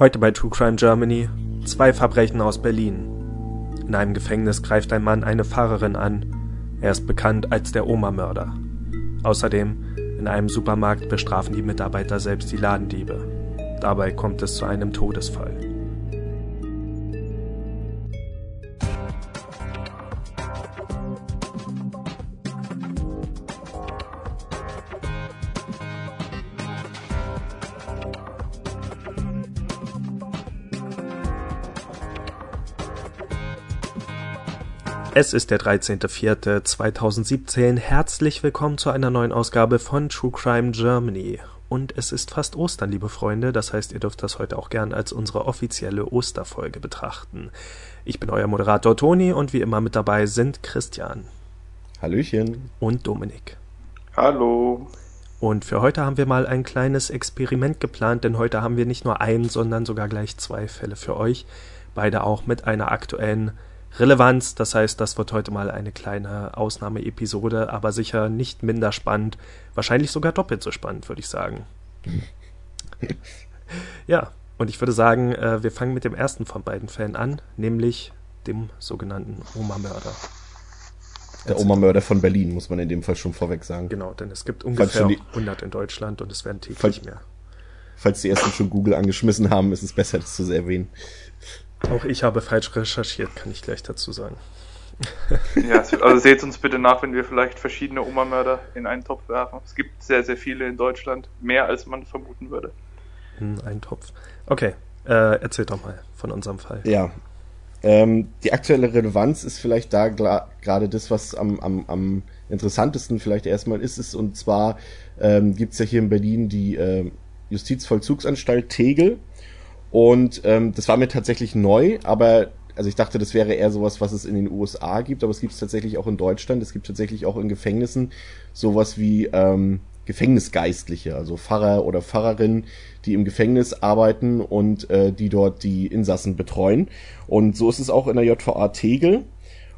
Heute bei True Crime Germany, 2 Verbrechen aus Berlin. In einem Gefängnis greift ein Mann eine Fahrerin an. Er ist bekannt als der Oma-Mörder. Außerdem, in einem Supermarkt bestrafen die Mitarbeiter selbst die Ladendiebe. Dabei kommt es zu einem Todesfall. Es ist der 13.04.2017. Herzlich willkommen zu einer neuen Ausgabe von True Crime Germany. Und es ist fast Ostern, liebe Freunde, das heißt, ihr dürft das heute auch gern als unsere offizielle Osterfolge betrachten. Ich bin euer Moderator Toni und wie immer mit dabei sind Christian. Hallöchen. Und Dominik. Hallo. Und für heute haben wir mal ein kleines Experiment geplant, denn heute haben wir nicht nur einen, sondern sogar gleich 2 Fälle für euch. Beide auch mit einer aktuellen Relevanz, das heißt, das wird heute mal eine kleine Ausnahmeepisode, aber sicher nicht minder spannend, wahrscheinlich sogar doppelt so spannend, würde ich sagen. Ja, und ich würde sagen, wir fangen mit dem ersten von beiden Fällen an, nämlich dem sogenannten Oma-Mörder. Der Oma-Mörder von Berlin, muss man in dem Fall schon vorweg sagen. Genau, denn es gibt ungefähr 100 in Deutschland und es werden täglich mehr. Falls die ersten schon Google angeschmissen haben, ist es besser, das zu erwähnen. Auch ich habe falsch recherchiert, kann ich gleich dazu sagen. Ja, also seht uns bitte nach, wenn wir vielleicht verschiedene Oma-Mörder in einen Topf werfen. Es gibt sehr, sehr viele in Deutschland, mehr als man vermuten würde. In einen Topf. Okay, erzähl doch mal von unserem Fall. Ja, die aktuelle Relevanz ist vielleicht da gerade das, was am interessantesten vielleicht erstmal ist. Und zwar gibt es ja hier in Berlin die Justizvollzugsanstalt Tegel. Und das war mir tatsächlich neu, aber also ich dachte, das wäre eher sowas, was es in den USA gibt, aber es gibt es tatsächlich auch in Deutschland, es gibt tatsächlich auch in Gefängnissen sowas wie Gefängnisgeistliche, also Pfarrer oder Pfarrerin, die im Gefängnis arbeiten und die dort die Insassen betreuen. Und so ist es auch in der JVA Tegel.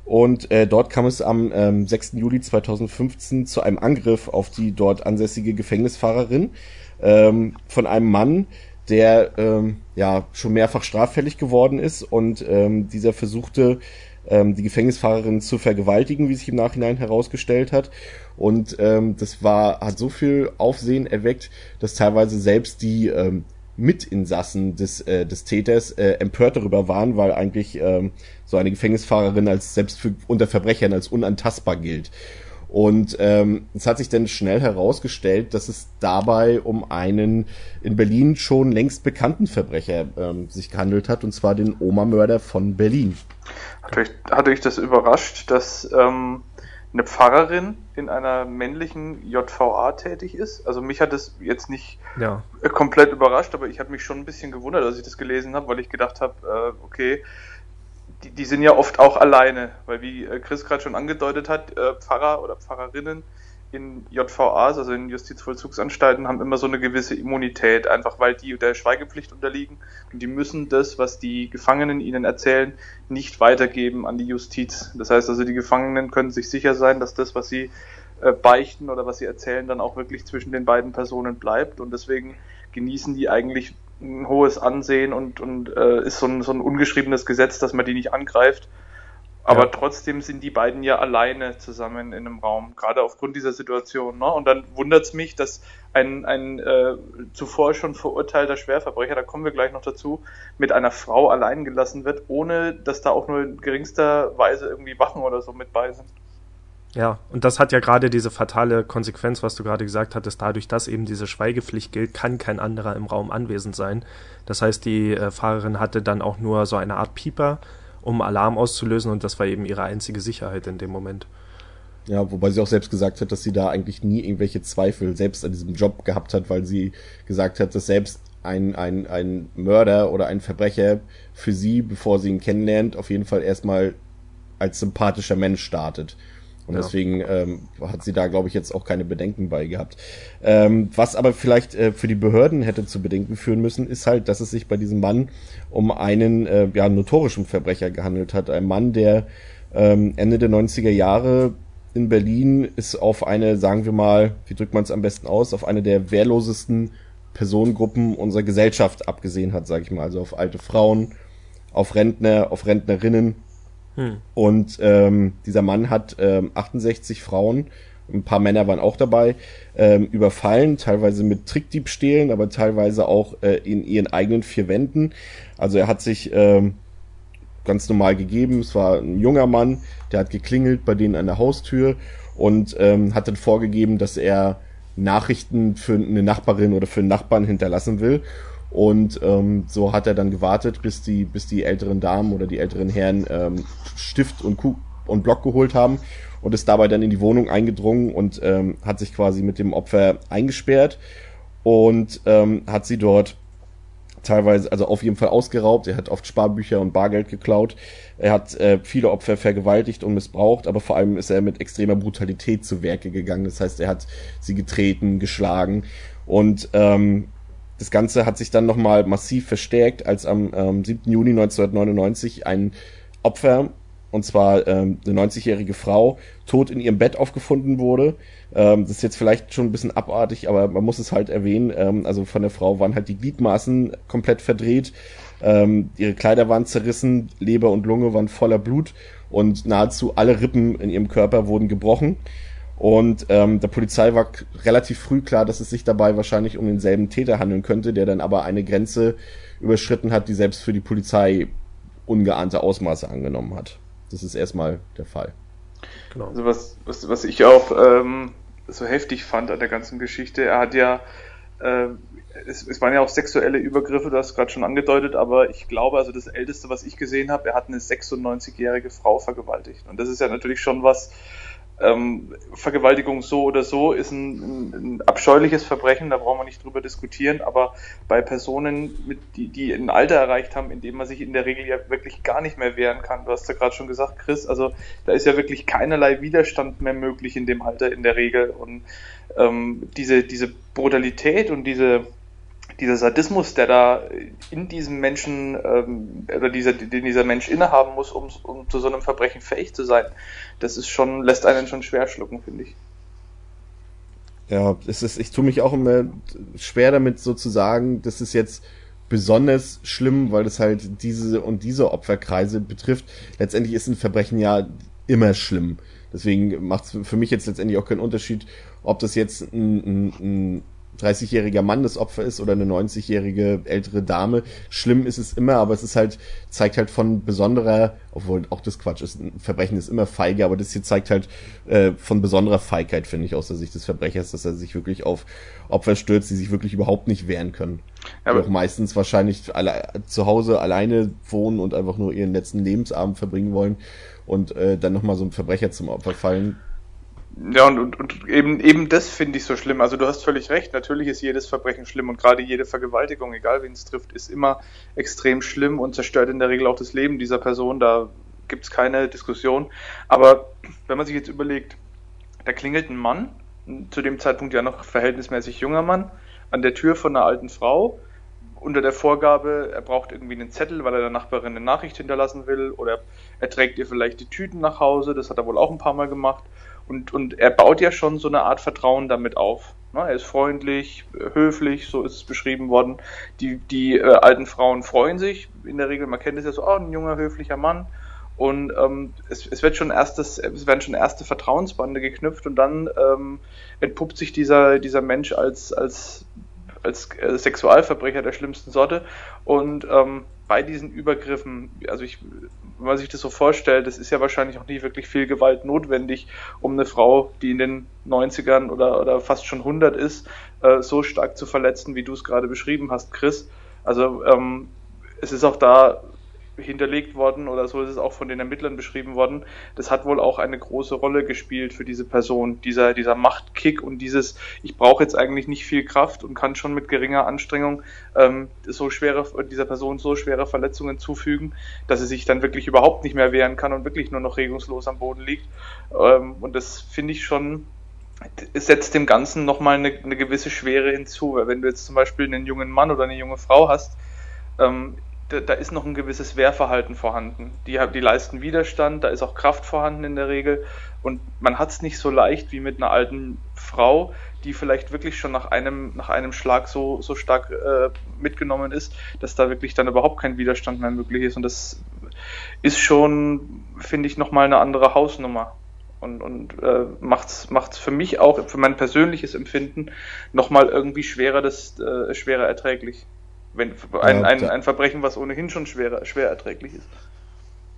Und dort kam es am 6. Juli 2015 zu einem Angriff auf die dort ansässige Gefängnispfarrerin von einem Mann, der schon mehrfach straffällig geworden ist und dieser versuchte, die Gefängnispfarrerin zu vergewaltigen, wie sich im Nachhinein herausgestellt hat. Und das hat so viel Aufsehen erweckt, dass teilweise selbst die Mitinsassen des Täters empört darüber waren, weil eigentlich so eine Gefängnispfarrerin als selbst unter Verbrechern als unantastbar gilt. Und es hat sich dann schnell herausgestellt, dass es dabei um einen in Berlin schon längst bekannten Verbrecher sich gehandelt hat, und zwar den Oma-Mörder von Berlin. Hat euch das überrascht, dass eine Pfarrerin in einer männlichen JVA tätig ist? Also mich hat das jetzt nicht komplett überrascht, aber ich habe mich schon ein bisschen gewundert, als ich das gelesen habe, weil ich gedacht habe, okay, Die sind ja oft auch alleine, weil wie Chris gerade schon angedeutet hat, Pfarrer oder Pfarrerinnen in JVAs, also in Justizvollzugsanstalten, haben immer so eine gewisse Immunität, einfach weil die der Schweigepflicht unterliegen und die müssen das, was die Gefangenen ihnen erzählen, nicht weitergeben an die Justiz. Das heißt also, die Gefangenen können sich sicher sein, dass das, was sie beichten oder was sie erzählen, dann auch wirklich zwischen den beiden Personen bleibt, und deswegen genießen die eigentlich ein hohes Ansehen und ist so ein ungeschriebenes Gesetz, dass man die nicht angreift. Aber trotzdem sind die beiden ja alleine zusammen in einem Raum, gerade aufgrund dieser Situation. Ne? Und dann wundert es mich, dass ein zuvor schon verurteilter Schwerverbrecher, da kommen wir gleich noch dazu, mit einer Frau allein gelassen wird, ohne dass da auch nur in geringster Weise irgendwie Wachen oder so mit bei sind. Ja, und das hat ja gerade diese fatale Konsequenz, was du gerade gesagt hattest, dadurch, dass eben diese Schweigepflicht gilt, kann kein anderer im Raum anwesend sein. Das heißt, die Fahrerin hatte dann auch nur so eine Art Pieper, um Alarm auszulösen, und das war eben ihre einzige Sicherheit in dem Moment. Ja, wobei sie auch selbst gesagt hat, dass sie da eigentlich nie irgendwelche Zweifel selbst an diesem Job gehabt hat, weil sie gesagt hat, dass selbst ein Mörder oder ein Verbrecher für sie, bevor sie ihn kennenlernt, auf jeden Fall erstmal als sympathischer Mensch startet. Und deswegen hat sie da, glaube ich, jetzt auch keine Bedenken bei gehabt. Was aber vielleicht für die Behörden hätte zu Bedenken führen müssen, ist halt, dass es sich bei diesem Mann um einen notorischen Verbrecher gehandelt hat. Ein Mann, der Ende der 90er Jahre in Berlin ist auf eine, sagen wir mal, wie drückt man es am besten aus, auf eine der wehrlosesten Personengruppen unserer Gesellschaft abgesehen hat, sag ich mal. Also auf alte Frauen, auf Rentner, auf Rentnerinnen. Und dieser Mann hat 68 Frauen, ein paar Männer waren auch dabei, überfallen, teilweise mit Trickdiebstählen, aber teilweise auch in ihren eigenen vier Wänden. Also er hat sich ganz normal gegeben. Es war ein junger Mann, der hat geklingelt bei denen an der Haustür und hat dann vorgegeben, dass er Nachrichten für eine Nachbarin oder für einen Nachbarn hinterlassen will. Und so hat er dann gewartet, bis die älteren Damen oder die älteren Herren Stift und Block geholt haben und ist dabei dann in die Wohnung eingedrungen und hat sich quasi mit dem Opfer eingesperrt und hat sie dort teilweise, also auf jeden Fall ausgeraubt. Er hat oft Sparbücher und Bargeld geklaut. Er hat viele Opfer vergewaltigt und missbraucht, aber vor allem ist er mit extremer Brutalität zu Werke gegangen. Das heißt, er hat sie getreten, geschlagen und das Ganze hat sich dann nochmal massiv verstärkt, als am 7. Juni 1999 ein Opfer, und zwar eine 90-jährige Frau, tot in ihrem Bett aufgefunden wurde. Das ist jetzt vielleicht schon ein bisschen abartig, aber man muss es halt erwähnen. Also von der Frau waren halt die Gliedmaßen komplett verdreht, ihre Kleider waren zerrissen, Leber und Lunge waren voller Blut und nahezu alle Rippen in ihrem Körper wurden gebrochen. Und der Polizei war relativ früh klar, dass es sich dabei wahrscheinlich um denselben Täter handeln könnte, der dann aber eine Grenze überschritten hat, die selbst für die Polizei ungeahnte Ausmaße angenommen hat. Das ist erstmal der Fall. Genau. Also was ich auch so heftig fand an der ganzen Geschichte, er hat ja, es waren ja auch sexuelle Übergriffe, du hast gerade schon angedeutet, aber ich glaube, also das Älteste, was ich gesehen habe, er hat eine 96-jährige Frau vergewaltigt. Und das ist ja natürlich schon was. Vergewaltigung so oder so ist ein abscheuliches Verbrechen, da brauchen wir nicht drüber diskutieren, aber bei Personen, die ein Alter erreicht haben, in dem man sich in der Regel ja wirklich gar nicht mehr wehren kann, du hast ja gerade schon gesagt, Chris, also da ist ja wirklich keinerlei Widerstand mehr möglich in dem Alter in der Regel und diese Brutalität und dieser Sadismus, der da in diesem Menschen, den dieser Mensch innehaben muss, um zu so einem Verbrechen fähig zu sein, das ist schon, lässt einen schon schwer schlucken, finde ich. Ja, ich tue mich auch immer schwer damit, so zu sagen, das ist jetzt besonders schlimm, weil das halt diese Opferkreise betrifft. Letztendlich ist ein Verbrechen ja immer schlimm. Deswegen macht es für mich jetzt letztendlich auch keinen Unterschied, ob das jetzt ein 30-jähriger Mann das Opfer ist oder eine 90-jährige ältere Dame. Schlimm ist es immer, aber es ist halt, zeigt halt von besonderer, obwohl auch das Quatsch ist, ein Verbrechen ist immer feige, aber das hier zeigt halt von besonderer Feigheit, finde ich, aus der Sicht des Verbrechers, dass er sich wirklich auf Opfer stürzt, die sich wirklich überhaupt nicht wehren können. Aber auch meistens wahrscheinlich alle zu Hause alleine wohnen und einfach nur ihren letzten Lebensabend verbringen wollen und dann nochmal so ein Verbrecher zum Opfer fallen. Ja, und eben das finde ich so schlimm. Also du hast völlig recht, natürlich ist jedes Verbrechen schlimm und gerade jede Vergewaltigung, egal wen es trifft, ist immer extrem schlimm und zerstört in der Regel auch das Leben dieser Person, da gibt es keine Diskussion. Aber wenn man sich jetzt überlegt, da klingelt ein Mann, zu dem Zeitpunkt ja noch verhältnismäßig junger Mann, an der Tür von einer alten Frau, unter der Vorgabe, er braucht irgendwie einen Zettel, weil er der Nachbarin eine Nachricht hinterlassen will oder er trägt ihr vielleicht die Tüten nach Hause, das hat er wohl auch ein paar Mal gemacht. Und er baut ja schon so eine Art Vertrauen damit auf. Er ist freundlich, höflich, so ist es beschrieben worden. Die alten Frauen freuen sich in der Regel, man kennt es ja so, ein junger, höflicher Mann. Und es werden schon erste Vertrauensbande geknüpft und dann entpuppt sich dieser Mensch als Sexualverbrecher der schlimmsten Sorte. Und bei diesen Übergriffen, also wenn man sich das so vorstellt, das ist ja wahrscheinlich auch nicht wirklich viel Gewalt notwendig, um eine Frau, die in den 90ern oder fast schon 100 ist, so stark zu verletzen, wie du es gerade beschrieben hast, Chris. Also es ist auch da hinterlegt worden oder so ist es auch von den Ermittlern beschrieben worden. Das hat wohl auch eine große Rolle gespielt für diese Person, dieser Machtkick und dieses, ich brauche jetzt eigentlich nicht viel Kraft und kann schon mit geringer Anstrengung dieser Person so schwere Verletzungen zufügen, dass sie sich dann wirklich überhaupt nicht mehr wehren kann und wirklich nur noch regungslos am Boden liegt. Und das finde ich schon, es setzt dem Ganzen nochmal eine gewisse Schwere hinzu, weil wenn du jetzt zum Beispiel einen jungen Mann oder eine junge Frau hast, da ist noch ein gewisses Wehrverhalten vorhanden. Die leisten Widerstand, da ist auch Kraft vorhanden in der Regel. Und man hat es nicht so leicht wie mit einer alten Frau, die vielleicht wirklich schon nach einem Schlag so stark mitgenommen ist, dass da wirklich dann überhaupt kein Widerstand mehr möglich ist. Und das ist schon, finde ich, nochmal eine andere Hausnummer. Und macht's für mich auch, für mein persönliches Empfinden, nochmal irgendwie schwerer erträglich. Wenn ein Verbrechen, was ohnehin schon schwer erträglich ist.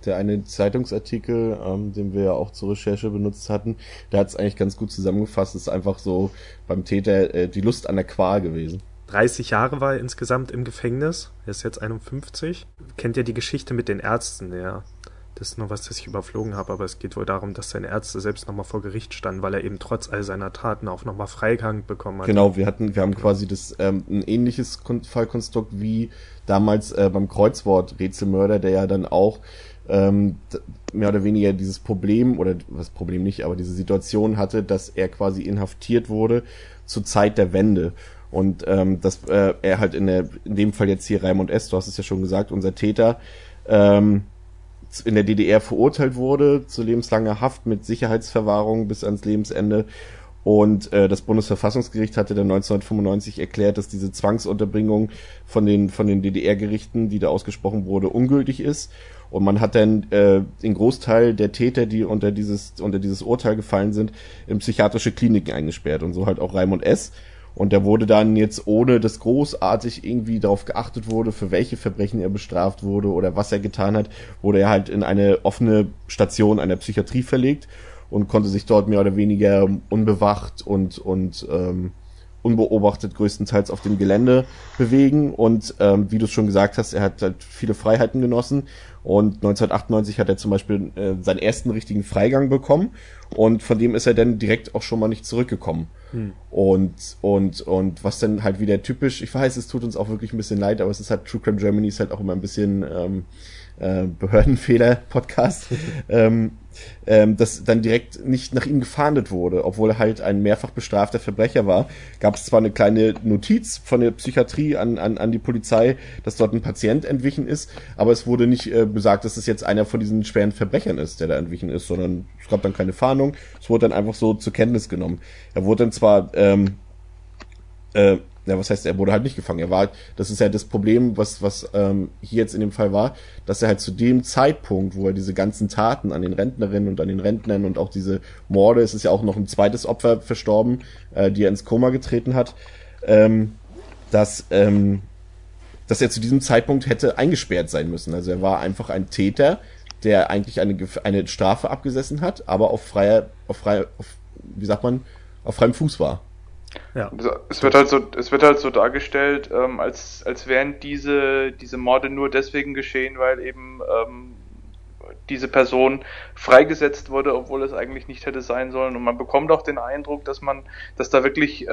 Der eine Zeitungsartikel, den wir ja auch zur Recherche benutzt hatten, der hat es eigentlich ganz gut zusammengefasst. Es ist einfach so beim Täter die Lust an der Qual gewesen. 30 Jahre war er insgesamt im Gefängnis. Er ist jetzt 51. Kennt ihr die Geschichte mit den Ärzten? Ja, das ist nur was, das ich überflogen habe, aber es geht wohl darum, dass seine Ärzte selbst nochmal vor Gericht standen, weil er eben trotz all seiner Taten auch nochmal Freigang bekommen hat. Genau, wir haben quasi das ein ähnliches Fallkonstrukt wie damals beim Kreuzwort-Rätselmörder, der ja dann auch mehr oder weniger dieses Problem, oder das Problem nicht, aber diese Situation hatte, dass er quasi inhaftiert wurde zur Zeit der Wende. Und dass er halt in dem Fall jetzt hier Raimund S., du hast es ja schon gesagt, unser Täter, in der DDR verurteilt wurde zu lebenslanger Haft mit Sicherheitsverwahrung bis ans Lebensende. Und das Bundesverfassungsgericht hatte dann 1995 erklärt, dass diese Zwangsunterbringung von den DDR-Gerichten, die da ausgesprochen wurde, ungültig ist. Und man hat dann den Großteil der Täter, die unter dieses Urteil gefallen sind, in psychiatrische Kliniken eingesperrt. Und so halt auch Raimund S. Und der wurde dann jetzt, ohne dass großartig irgendwie darauf geachtet wurde, für welche Verbrechen er bestraft wurde oder was er getan hat, wurde er halt in eine offene Station einer Psychiatrie verlegt und konnte sich dort mehr oder weniger unbewacht und unbeobachtet größtenteils auf dem Gelände bewegen. Und wie du es schon gesagt hast, er hat halt viele Freiheiten genossen. Und 1998 hat er zum Beispiel seinen ersten richtigen Freigang bekommen. Und von dem ist er dann direkt auch schon mal nicht zurückgekommen. Hm. Und was dann halt wieder typisch, ich weiß, es tut uns auch wirklich ein bisschen leid, aber es ist halt, True Crime Germany ist halt auch immer ein bisschen Behördenfehler-Podcast, dass dann direkt nicht nach ihm gefahndet wurde, obwohl er halt ein mehrfach bestrafter Verbrecher war. Gab es zwar eine kleine Notiz von der Psychiatrie an die Polizei, dass dort ein Patient entwichen ist, aber es wurde nicht besagt, dass es jetzt einer von diesen schweren Verbrechern ist, der da entwichen ist, sondern es gab dann keine Fahndung, es wurde dann einfach so zur Kenntnis genommen. Er wurde dann zwar er wurde halt nicht gefangen. Er war, das ist ja das Problem, was hier jetzt in dem Fall war, dass er halt zu dem Zeitpunkt, wo er diese ganzen Taten an den Rentnerinnen und an den Rentnern und auch diese Morde, es ist ja auch noch ein zweites Opfer verstorben, die er ins Koma getreten hat, dass er zu diesem Zeitpunkt hätte eingesperrt sein müssen. Also er war einfach ein Täter, der eigentlich eine Strafe abgesessen hat, aber auf freiem Fuß war. Ja. Es wird halt so dargestellt, als wären diese Morde nur deswegen geschehen, weil eben diese Person freigesetzt wurde, obwohl es eigentlich nicht hätte sein sollen. Und man bekommt auch den Eindruck, dass da wirklich,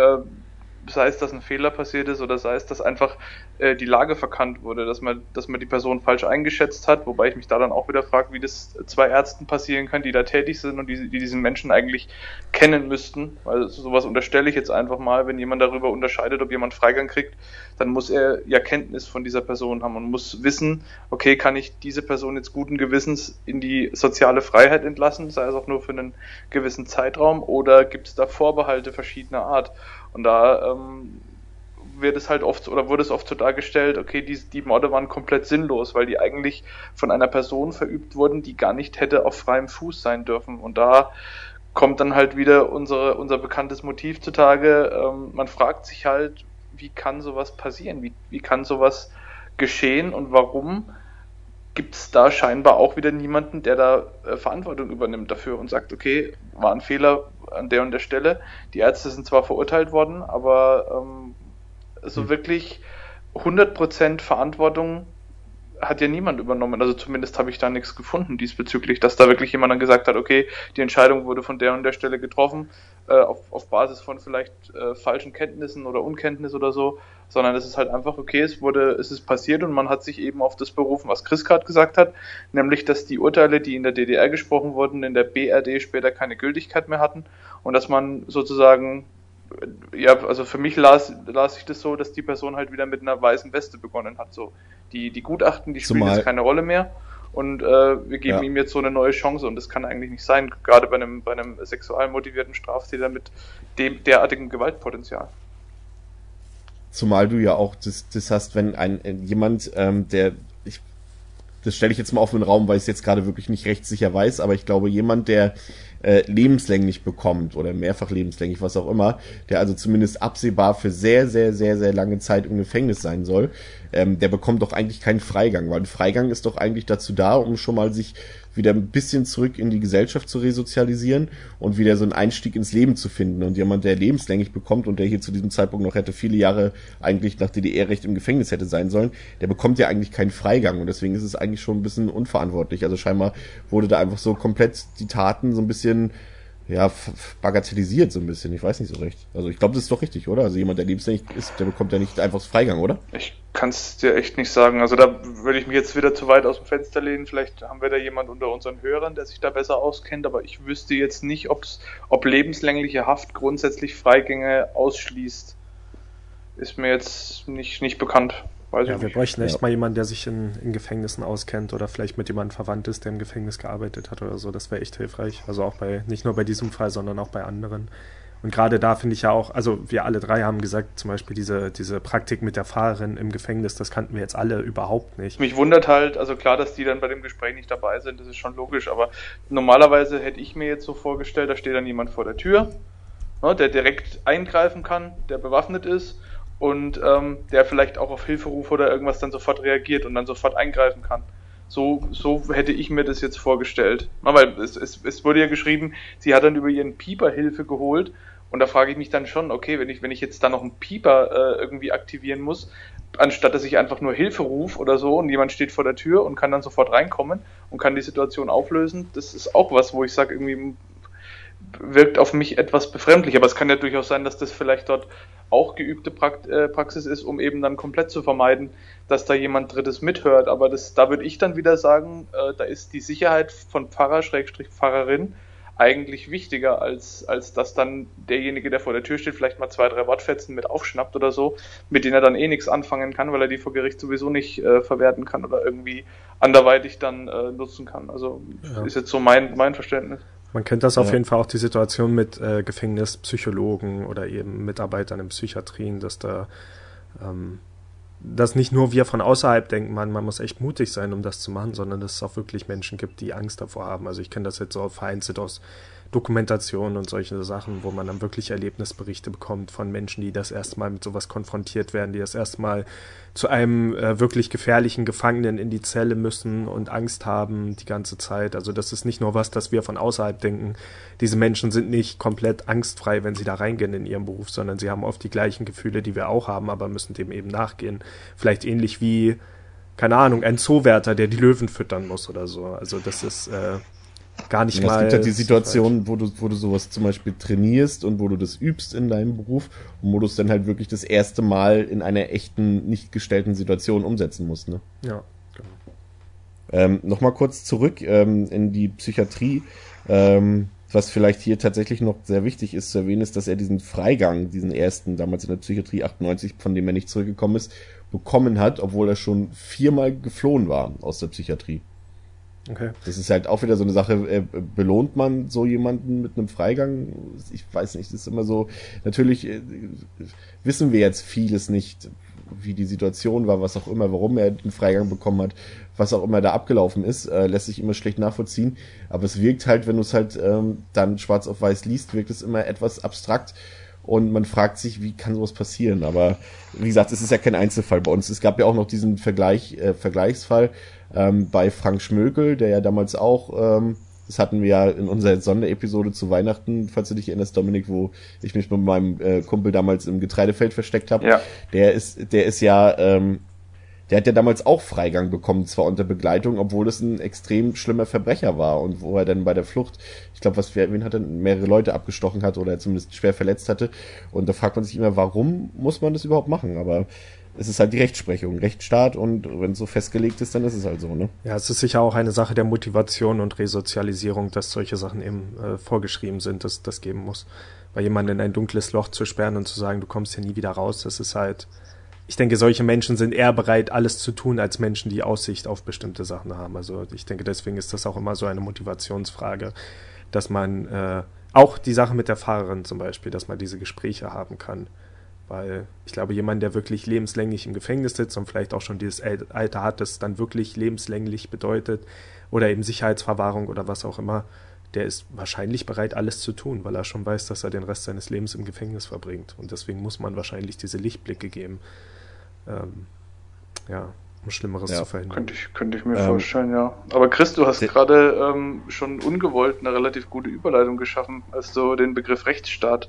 sei es, dass ein Fehler passiert ist oder sei es, dass einfach die Lage verkannt wurde, dass man die Person falsch eingeschätzt hat, wobei ich mich da dann auch wieder frage, wie das zwei Ärzten passieren kann, die da tätig sind und die diesen Menschen eigentlich kennen müssten, weil sowas unterstelle ich jetzt einfach mal, wenn jemand darüber unterscheidet, ob jemand Freigang kriegt, dann muss er ja Kenntnis von dieser Person haben und muss wissen, okay, kann ich diese Person jetzt guten Gewissens in die soziale Freiheit entlassen, sei es auch nur für einen gewissen Zeitraum, oder gibt es da Vorbehalte verschiedener Art? Und da wurde es oft so dargestellt, okay, die Morde waren komplett sinnlos, weil die eigentlich von einer Person verübt wurden, die gar nicht hätte auf freiem Fuß sein dürfen. Und da kommt dann halt wieder unser bekanntes Motiv zutage. Man fragt sich halt, wie kann sowas passieren? Wie kann sowas geschehen? Und warum gibt es da scheinbar auch wieder niemanden, der da Verantwortung übernimmt dafür und sagt, okay, war ein Fehler an der und der Stelle. Die Ärzte sind zwar verurteilt worden, aber so wirklich 100% Verantwortung hat ja niemand übernommen. Also zumindest habe ich da nichts gefunden diesbezüglich, dass da wirklich jemand dann gesagt hat, okay, die Entscheidung wurde von der und der Stelle getroffen, auf Basis von vielleicht falschen Kenntnissen oder Unkenntnis oder so, sondern es ist halt einfach, okay, es ist passiert und man hat sich eben auf das berufen, was Chris gerade gesagt hat, nämlich, dass die Urteile, die in der DDR gesprochen wurden, in der BRD später keine Gültigkeit mehr hatten und dass man sozusagen, ja, also für mich las ich das so, dass die Person halt wieder mit einer weißen Weste begonnen hat, so. Die Gutachten, die spielen jetzt keine Rolle mehr und wir geben ihm jetzt so eine neue Chance, und das kann eigentlich nicht sein, gerade bei einem sexual motivierten Straftäter mit dem derartigem Gewaltpotenzial. Zumal du ja auch das hast, wenn jemand, das stelle ich jetzt mal auf den Raum, weil ich es jetzt gerade wirklich nicht rechtssicher weiß, aber ich glaube, jemand, der lebenslänglich bekommt oder mehrfach lebenslänglich, was auch immer, der also zumindest absehbar für sehr, sehr, sehr, sehr lange Zeit im Gefängnis sein soll, der bekommt doch eigentlich keinen Freigang, weil ein Freigang ist doch eigentlich dazu da, um schon mal sich wieder ein bisschen zurück in die Gesellschaft zu resozialisieren und wieder so einen Einstieg ins Leben zu finden. Und jemand, der lebenslänglich bekommt und der hier zu diesem Zeitpunkt noch hätte viele Jahre eigentlich nach DDR-Recht im Gefängnis hätte sein sollen, der bekommt ja eigentlich keinen Freigang. Und deswegen ist es eigentlich schon ein bisschen unverantwortlich. Also scheinbar wurde da einfach so komplett die Taten so ein bisschen, ja, bagatellisiert so ein bisschen. Ich weiß nicht so recht. Also ich glaube, das ist doch richtig, oder? Also jemand, der lebenslänglich ist, der bekommt ja nicht einfach Freigang, oder? Ich kann es dir echt nicht sagen. Also da würde ich mich jetzt wieder zu weit aus dem Fenster lehnen. Vielleicht haben wir da jemanden unter unseren Hörern, der sich da besser auskennt, aber ich wüsste jetzt nicht, ob lebenslängliche Haft grundsätzlich Freigänge ausschließt. Ist mir jetzt nicht bekannt. Weiß ich nicht. Wir bräuchten echt mal jemanden, der sich in Gefängnissen auskennt oder vielleicht mit jemandem verwandt ist, der im Gefängnis gearbeitet hat oder so. Das wäre echt hilfreich. Also auch nicht nur bei diesem Fall, sondern auch bei anderen. Und gerade da finde ich ja auch, also wir alle drei haben gesagt, zum Beispiel diese Praktik mit der Fahrerin im Gefängnis, das kannten wir jetzt alle überhaupt nicht. Mich wundert halt, also klar, dass die dann bei dem Gespräch nicht dabei sind, das ist schon logisch, aber normalerweise hätte ich mir jetzt so vorgestellt, da steht dann jemand vor der Tür, ne, der direkt eingreifen kann, der bewaffnet ist und der vielleicht auch auf Hilferuf oder irgendwas dann sofort reagiert und dann sofort eingreifen kann. So hätte ich mir das jetzt vorgestellt. Na, weil es wurde ja geschrieben, sie hat dann über ihren Pieper Hilfe geholt. Und da frage ich mich dann schon, okay, wenn ich jetzt da noch einen Pieper irgendwie aktivieren muss, anstatt dass ich einfach nur Hilfe rufe oder so und jemand steht vor der Tür und kann dann sofort reinkommen und kann die Situation auflösen, das ist auch was, wo ich sage, irgendwie wirkt auf mich etwas befremdlich. Aber es kann ja durchaus sein, dass das vielleicht dort auch geübte Praxis ist, um eben dann komplett zu vermeiden, dass da jemand Drittes mithört. Aber da würde ich dann wieder sagen, da ist die Sicherheit von Pfarrer/Pfarrerin eigentlich wichtiger, als dass dann derjenige, der vor der Tür steht, vielleicht mal 2-3 Wortfetzen mit aufschnappt oder so, mit denen er dann eh nichts anfangen kann, weil er die vor Gericht sowieso nicht verwerten kann oder irgendwie anderweitig dann nutzen kann. Also ist jetzt so mein Verständnis. Man kennt das auf jeden Fall auch, die Situation mit Gefängnispsychologen oder eben Mitarbeitern in Psychiatrien, dass da dass nicht nur wir von außerhalb denken, man muss echt mutig sein, um das zu machen, sondern dass es auch wirklich Menschen gibt, die Angst davor haben. Also ich kenne das jetzt so vereinzelt aus Dokumentationen und solchen Sachen, wo man dann wirklich Erlebnisberichte bekommt von Menschen, die das erstmal mit sowas konfrontiert werden, die das erstmal zu einem wirklich gefährlichen Gefangenen in die Zelle müssen und Angst haben die ganze Zeit. Also das ist nicht nur was, das wir von außerhalb denken. Diese Menschen sind nicht komplett angstfrei, wenn sie da reingehen in ihren Beruf, sondern sie haben oft die gleichen Gefühle, die wir auch haben, aber müssen dem eben nachgehen. Vielleicht ähnlich wie, keine Ahnung, ein Zoowärter, der die Löwen füttern muss oder so. Also das ist gar nicht mal. Es gibt halt die Situation, wo du sowas zum Beispiel trainierst und wo du das übst in deinem Beruf und wo du es dann halt wirklich das erste Mal in einer echten, nicht gestellten Situation umsetzen musst, ne? Ja, genau. Nochmal kurz zurück in die Psychiatrie. Was vielleicht hier tatsächlich noch sehr wichtig ist zu erwähnen, ist, dass er diesen Freigang, diesen ersten, damals in der Psychiatrie 98, von dem er nicht zurückgekommen ist, bekommen hat, obwohl er schon 4-mal geflohen war aus der Psychiatrie. Okay. Das ist halt auch wieder so eine Sache, belohnt man so jemanden mit einem Freigang? Ich weiß nicht, das ist immer so, natürlich wissen wir jetzt vieles nicht, wie die Situation war, was auch immer, warum er den Freigang bekommen hat, was auch immer da abgelaufen ist, lässt sich immer schlecht nachvollziehen, aber es wirkt halt, wenn du es halt dann schwarz auf weiß liest, wirkt es immer etwas abstrakt und man fragt sich, wie kann sowas passieren, aber wie gesagt, es ist ja kein Einzelfall bei uns, es gab ja auch noch diesen Vergleichsfall, bei Frank Schmökel, der ja damals auch, das hatten wir ja in unserer Sonderepisode zu Weihnachten, falls du dich erinnerst, Dominik, wo ich mich mit meinem Kumpel damals im Getreidefeld versteckt habe, ja. Der hat ja damals auch Freigang bekommen, zwar unter Begleitung, obwohl es ein extrem schlimmer Verbrecher war und wo er dann bei der Flucht, ich glaube, wen hat er, mehrere Leute abgestochen hat oder zumindest schwer verletzt hatte, und da fragt man sich immer, warum muss man das überhaupt machen, aber es ist halt die Rechtsprechung, Rechtsstaat, und wenn es so festgelegt ist, dann ist es halt so, ne? Ja, es ist sicher auch eine Sache der Motivation und Resozialisierung, dass solche Sachen eben vorgeschrieben sind, dass das geben muss. Weil jemanden in ein dunkles Loch zu sperren und zu sagen, du kommst hier nie wieder raus, das ist halt ich denke, solche Menschen sind eher bereit, alles zu tun, als Menschen, die Aussicht auf bestimmte Sachen haben. Also ich denke, deswegen ist das auch immer so eine Motivationsfrage, dass man auch die Sache mit der Fahrerin zum Beispiel, dass man diese Gespräche haben kann. Weil ich glaube, jemand, der wirklich lebenslänglich im Gefängnis sitzt und vielleicht auch schon dieses Alter hat, das dann wirklich lebenslänglich bedeutet oder eben Sicherheitsverwahrung oder was auch immer, der ist wahrscheinlich bereit, alles zu tun, weil er schon weiß, dass er den Rest seines Lebens im Gefängnis verbringt. Und deswegen muss man wahrscheinlich diese Lichtblicke geben, um Schlimmeres zu verhindern. Könnte ich mir vorstellen, ja. Aber Chris, du hast gerade schon ungewollt eine relativ gute Überleitung geschaffen, als du den Begriff Rechtsstaat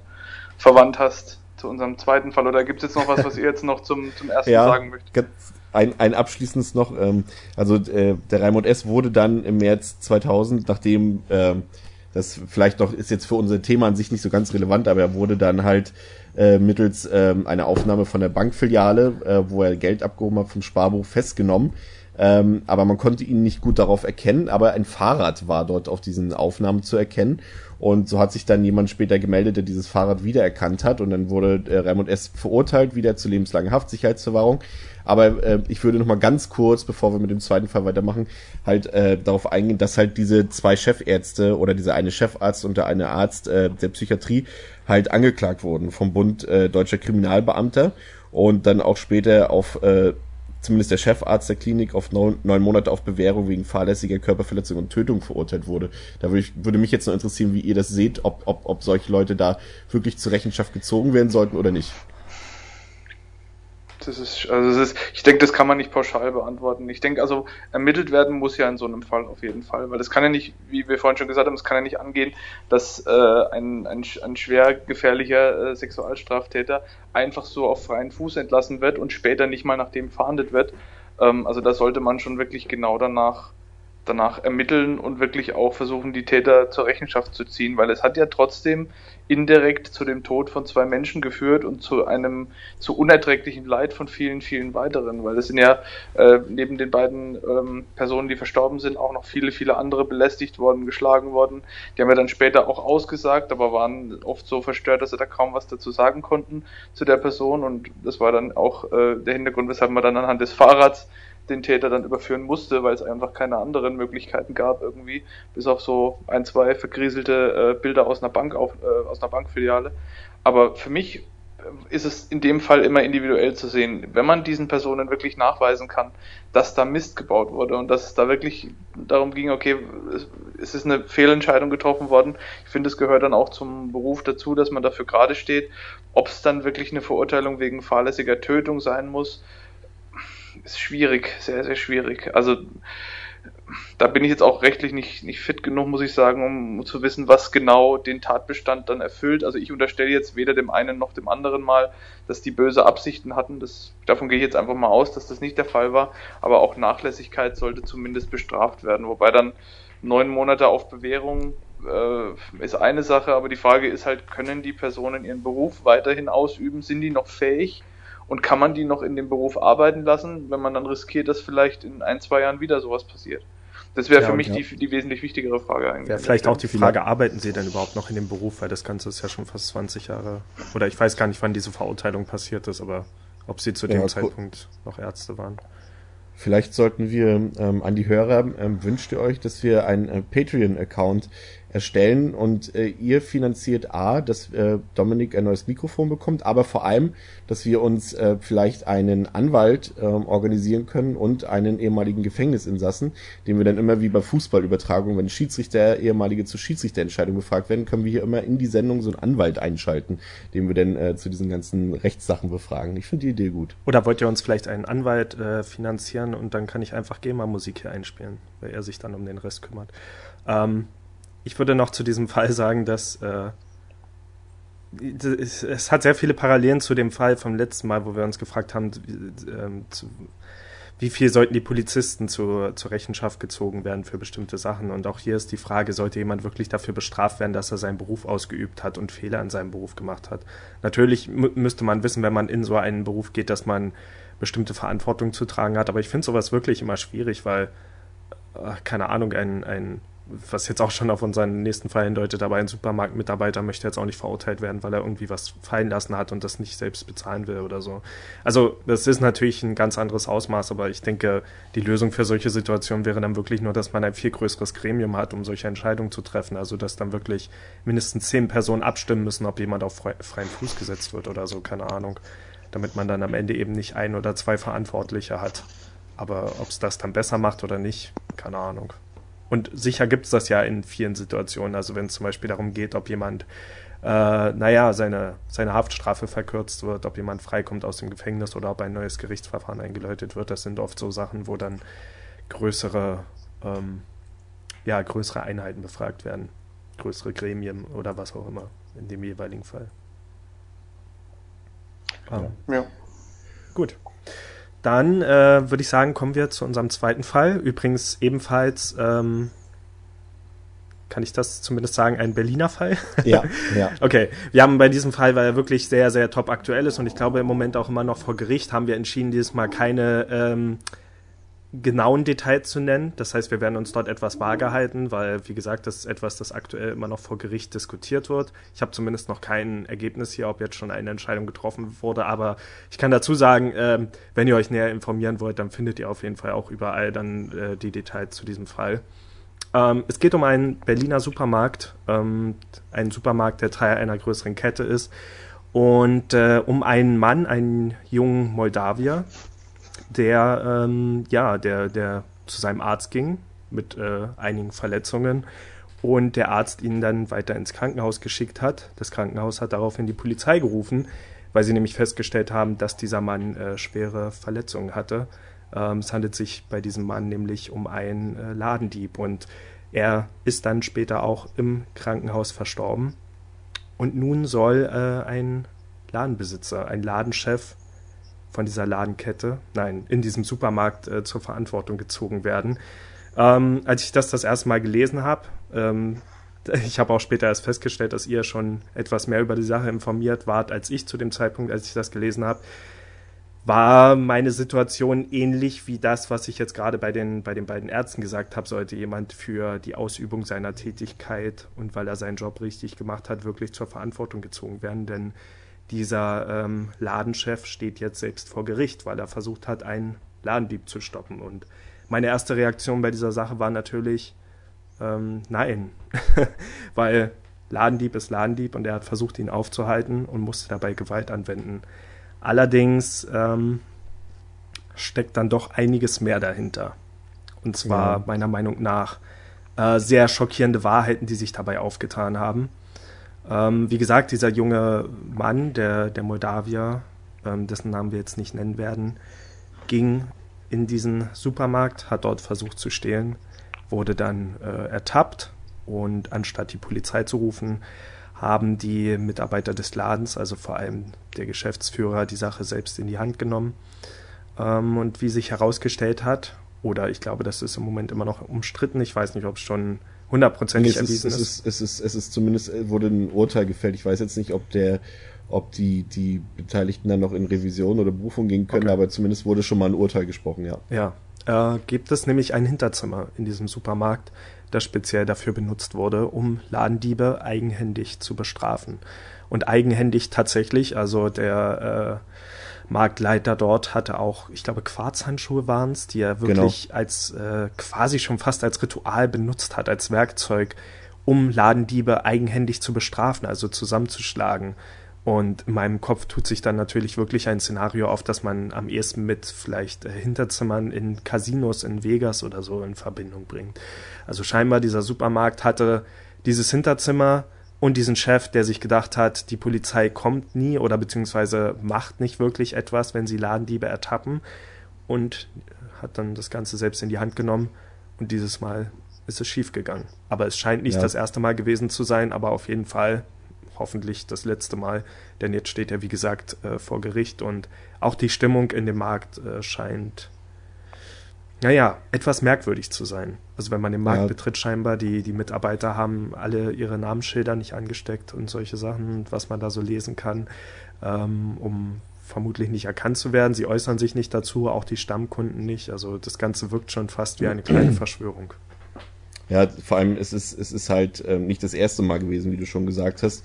verwandt hast zu unserem zweiten Fall. Oder gibt es jetzt noch was ihr jetzt noch zum ersten sagen möchtet? Ein abschließendes noch, der Raimund S. wurde dann im März 2000, nachdem, das vielleicht doch ist jetzt für unser Thema an sich nicht so ganz relevant, aber er wurde dann halt mittels einer Aufnahme von der Bankfiliale, wo er Geld abgehoben hat vom Sparbuch, festgenommen. Aber man konnte ihn nicht gut darauf erkennen, aber ein Fahrrad war dort auf diesen Aufnahmen zu erkennen. Und so hat sich dann jemand später gemeldet, der dieses Fahrrad wiedererkannt hat. Und dann wurde Raimund S. verurteilt, wieder zu lebenslanger Haft, Sicherheitsverwahrung. Aber ich würde nochmal ganz kurz, bevor wir mit dem zweiten Fall weitermachen, halt darauf eingehen, dass halt diese zwei Chefärzte oder dieser eine Chefarzt und der eine Arzt der Psychiatrie halt angeklagt wurden vom Bund Deutscher Kriminalbeamter. Und dann auch später auf... zumindest der Chefarzt der Klinik auf 9 Monate auf Bewährung wegen fahrlässiger Körperverletzung und Tötung verurteilt wurde. Da würde mich jetzt noch interessieren, wie ihr das seht, ob solche Leute da wirklich zur Rechenschaft gezogen werden sollten oder nicht. Ich denke, das kann man nicht pauschal beantworten. Ich denke, also ermittelt werden muss ja in so einem Fall auf jeden Fall, weil das kann ja nicht, wie wir vorhin schon gesagt haben, es kann ja nicht angehen, dass ein schwer gefährlicher Sexualstraftäter einfach so auf freien Fuß entlassen wird und später nicht mal nach dem verhandelt wird. Also da sollte man schon wirklich genau danach ermitteln und wirklich auch versuchen, die Täter zur Rechenschaft zu ziehen, weil es hat ja trotzdem indirekt zu dem Tod von zwei Menschen geführt und zu unerträglichem Leid von vielen, vielen weiteren, weil es sind ja neben den beiden Personen, die verstorben sind, auch noch viele, viele andere belästigt worden, geschlagen worden. Die haben ja dann später auch ausgesagt, aber waren oft so verstört, dass sie da kaum was dazu sagen konnten zu der Person, und das war dann auch der Hintergrund, weshalb man dann anhand des Fahrrads den Täter dann überführen musste, weil es einfach keine anderen Möglichkeiten gab irgendwie, bis auf so ein, zwei vergrieselte Bilder aus einer Bank aus einer Bankfiliale. Aber für mich ist es in dem Fall immer individuell zu sehen, wenn man diesen Personen wirklich nachweisen kann, dass da Mist gebaut wurde und dass es da wirklich darum ging, okay, es ist eine Fehlentscheidung getroffen worden. Ich finde, es gehört dann auch zum Beruf dazu, dass man dafür gerade steht. Ob es dann wirklich eine Verurteilung wegen fahrlässiger Tötung sein muss, ist schwierig, sehr, sehr schwierig. Also da bin ich jetzt auch rechtlich nicht fit genug, muss ich sagen, um zu wissen, was genau den Tatbestand dann erfüllt. Also ich unterstelle jetzt weder dem einen noch dem anderen mal, dass die böse Absichten hatten. Davon gehe ich jetzt einfach mal aus, dass das nicht der Fall war. Aber auch Nachlässigkeit sollte zumindest bestraft werden. Wobei dann 9 Monate auf Bewährung ist eine Sache. Aber die Frage ist halt, können die Personen ihren Beruf weiterhin ausüben? Sind die noch fähig? Und kann man die noch in dem Beruf arbeiten lassen, wenn man dann riskiert, dass vielleicht in 1, 2 Jahren wieder sowas passiert? Das wäre für mich die wesentlich wichtigere Frage eigentlich. Ja, vielleicht auch die Frage, arbeiten sie denn überhaupt noch in dem Beruf? Weil das Ganze ist ja schon fast 20 Jahre, oder ich weiß gar nicht, wann diese Verurteilung passiert ist, aber ob sie zu dem Zeitpunkt noch Ärzte waren. Vielleicht sollten wir an die Hörer, wünscht ihr euch, dass wir einen Patreon-Account erstellen und ihr finanziert dass Dominik ein neues Mikrofon bekommt, aber vor allem, dass wir uns vielleicht einen Anwalt organisieren können und einen ehemaligen Gefängnisinsassen, den wir dann immer wie bei Fußballübertragungen, wenn Schiedsrichter, ehemalige zu Schiedsrichterentscheidungen befragt werden, können wir hier immer in die Sendung so einen Anwalt einschalten, den wir dann zu diesen ganzen Rechtssachen befragen. Ich finde die Idee gut. Oder wollt ihr uns vielleicht einen Anwalt finanzieren und dann kann ich einfach GEMA-Musik hier einspielen, weil er sich dann um den Rest kümmert. Ich würde noch zu diesem Fall sagen, dass es hat sehr viele Parallelen zu dem Fall vom letzten Mal, wo wir uns gefragt haben, wie viel sollten die Polizisten zur Rechenschaft gezogen werden für bestimmte Sachen. Und auch hier ist die Frage, sollte jemand wirklich dafür bestraft werden, dass er seinen Beruf ausgeübt hat und Fehler in seinem Beruf gemacht hat. Natürlich müsste man wissen, wenn man in so einen Beruf geht, dass man bestimmte Verantwortung zu tragen hat. Aber ich finde sowas wirklich immer schwierig, weil, keine Ahnung, ein was jetzt auch schon auf unseren nächsten Fall hindeutet, aber ein Supermarktmitarbeiter möchte jetzt auch nicht verurteilt werden, weil er irgendwie was fallen lassen hat und das nicht selbst bezahlen will oder so. Also das ist natürlich ein ganz anderes Ausmaß, aber ich denke, die Lösung für solche Situationen wäre dann wirklich nur, dass man ein viel größeres Gremium hat, um solche Entscheidungen zu treffen. Also dass dann wirklich mindestens 10 Personen abstimmen müssen, ob jemand auf freien Fuß gesetzt wird oder so, keine Ahnung. Damit man dann am Ende eben nicht 1 oder 2 Verantwortliche hat. Aber ob es das dann besser macht oder nicht, keine Ahnung. Und sicher gibt es das ja in vielen Situationen. Also wenn es zum Beispiel darum geht, ob jemand, seine Haftstrafe verkürzt wird, ob jemand freikommt aus dem Gefängnis oder ob ein neues Gerichtsverfahren eingeläutet wird. Das sind oft so Sachen, wo dann größere Einheiten befragt werden. Größere Gremien oder was auch immer in dem jeweiligen Fall. Ja. Gut. Dann würde ich sagen, kommen wir zu unserem zweiten Fall. Übrigens ebenfalls, kann ich das zumindest sagen, ein Berliner Fall? Ja. Okay, wir haben bei diesem Fall, weil er wirklich sehr, sehr top aktuell ist und ich glaube im Moment auch immer noch vor Gericht, haben wir entschieden, dieses Mal keine genauen Details zu nennen. Das heißt, wir werden uns dort etwas vage halten, weil, wie gesagt, das ist etwas, das aktuell immer noch vor Gericht diskutiert wird. Ich habe zumindest noch kein Ergebnis hier, ob jetzt schon eine Entscheidung getroffen wurde, aber ich kann dazu sagen, wenn ihr euch näher informieren wollt, dann findet ihr auf jeden Fall auch überall dann die Details zu diesem Fall. Es geht um einen Berliner Supermarkt, einen Supermarkt, der Teil einer größeren Kette ist, und um einen Mann, einen jungen Moldawier, der zu seinem Arzt ging mit einigen Verletzungen und der Arzt ihn dann weiter ins Krankenhaus geschickt hat. Das Krankenhaus hat daraufhin die Polizei gerufen, weil sie nämlich festgestellt haben, dass dieser Mann schwere Verletzungen hatte. Es handelt sich bei diesem Mann nämlich um einen Ladendieb und er ist dann später auch im Krankenhaus verstorben. Und nun soll ein Ladenbesitzer, ein Ladenchef von dieser Ladenkette, in diesem Supermarkt zur Verantwortung gezogen werden. Als ich das erste Mal gelesen habe, ich habe auch später erst festgestellt, dass ihr schon etwas mehr über die Sache informiert wart, als ich zu dem Zeitpunkt, als ich das gelesen habe, war meine Situation ähnlich wie das, was ich jetzt gerade bei den beiden Ärzten gesagt habe, sollte jemand für die Ausübung seiner Tätigkeit und weil er seinen Job richtig gemacht hat, wirklich zur Verantwortung gezogen werden, denn dieser Ladenchef steht jetzt selbst vor Gericht, weil er versucht hat, einen Ladendieb zu stoppen. Und meine erste Reaktion bei dieser Sache war natürlich, nein. Weil Ladendieb ist Ladendieb und er hat versucht, ihn aufzuhalten und musste dabei Gewalt anwenden. Allerdings steckt dann doch einiges mehr dahinter. Und zwar meiner Meinung nach sehr schockierende Wahrheiten, die sich dabei aufgetan haben. Wie gesagt, dieser junge Mann, der Moldawier, dessen Namen wir jetzt nicht nennen werden, ging in diesen Supermarkt, hat dort versucht zu stehlen, wurde dann ertappt und anstatt die Polizei zu rufen, haben die Mitarbeiter des Ladens, also vor allem der Geschäftsführer, die Sache selbst in die Hand genommen. Und wie sich herausgestellt hat, oder ich glaube, das ist im Moment immer noch umstritten, ich weiß nicht, ob es schon 100%ig erwiesen ist. Es ist zumindest, wurde ein Urteil gefällt. Ich weiß jetzt nicht, ob die Beteiligten dann noch in Revision oder Berufung gehen können, okay. Aber zumindest wurde schon mal ein Urteil gesprochen, ja. Ja, gibt es nämlich ein Hinterzimmer in diesem Supermarkt, das speziell dafür benutzt wurde, um Ladendiebe eigenhändig zu bestrafen. Und eigenhändig tatsächlich, also der Marktleiter dort hatte auch, ich glaube, Quarzhandschuhe waren es, die er wirklich als quasi schon fast als Ritual benutzt hat, als Werkzeug, um Ladendiebe eigenhändig zu bestrafen, also zusammenzuschlagen. Und in meinem Kopf tut sich dann natürlich wirklich ein Szenario auf, dass man am ehesten mit vielleicht Hinterzimmern in Casinos in Vegas oder so in Verbindung bringt. Also scheinbar dieser Supermarkt hatte dieses Hinterzimmer und diesen Chef, der sich gedacht hat, die Polizei kommt nie oder beziehungsweise macht nicht wirklich etwas, wenn sie Ladendiebe ertappen, und hat dann das Ganze selbst in die Hand genommen und dieses Mal ist es schief gegangen. Aber es scheint nicht das erste Mal gewesen zu sein, aber auf jeden Fall hoffentlich das letzte Mal, denn jetzt steht er, wie gesagt, vor Gericht und auch die Stimmung in dem Markt scheint, etwas merkwürdig zu sein. Also wenn man den Markt betritt, scheinbar, die Mitarbeiter haben alle ihre Namensschilder nicht angesteckt und solche Sachen, was man da so lesen kann, um vermutlich nicht erkannt zu werden. Sie äußern sich nicht dazu, auch die Stammkunden nicht. Also das Ganze wirkt schon fast wie eine kleine Verschwörung. Ja, vor allem es ist halt nicht das erste Mal gewesen, wie du schon gesagt hast.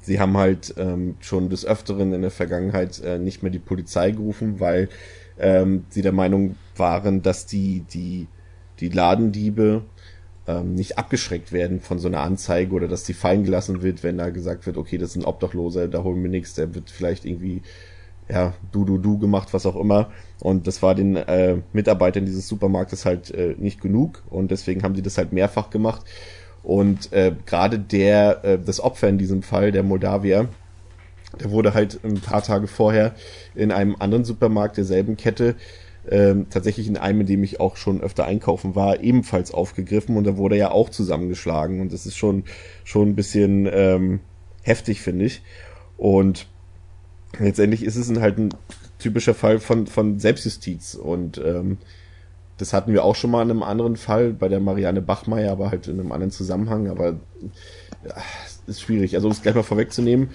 Sie haben halt schon des Öfteren in der Vergangenheit nicht mehr die Polizei gerufen, weil sie der Meinung waren, dass die Ladendiebe nicht abgeschreckt werden von so einer Anzeige oder dass die fallen gelassen wird, wenn da gesagt wird, okay, das ist ein Obdachloser, da holen wir nichts, der wird vielleicht irgendwie ja, du gemacht, was auch immer. Und das war den Mitarbeitern dieses Supermarktes halt nicht genug und deswegen haben sie das halt mehrfach gemacht. Und gerade das Opfer in diesem Fall, der Moldawier, der wurde halt ein paar Tage vorher in einem anderen Supermarkt derselben Kette, tatsächlich in einem, in dem ich auch schon öfter einkaufen war, ebenfalls aufgegriffen und da wurde er ja auch zusammengeschlagen und das ist schon ein bisschen heftig, finde ich. Und letztendlich ist es halt ein typischer Fall von Selbstjustiz und das hatten wir auch schon mal in einem anderen Fall, bei der Marianne Bachmeier, aber halt in einem anderen Zusammenhang, aber ist schwierig. Also um es gleich mal vorwegzunehmen,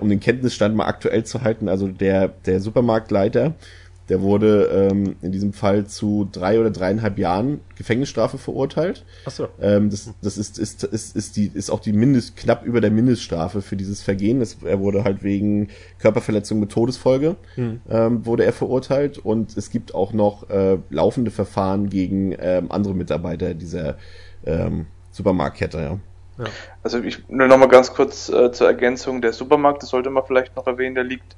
um den Kenntnisstand mal aktuell zu halten, also der Supermarktleiter, der wurde in diesem Fall zu 3 oder 3,5 Jahren Gefängnisstrafe verurteilt. Ach so. Das ist auch die knapp über der Mindeststrafe für dieses Vergehen. Er wurde halt wegen Körperverletzung mit Todesfolge wurde er verurteilt. Und es gibt auch noch laufende Verfahren gegen andere Mitarbeiter dieser Supermarktkette. Ja. Ja. Also ich nur noch mal ganz kurz zur Ergänzung: Der Supermarkt, das sollte man vielleicht noch erwähnen, der liegt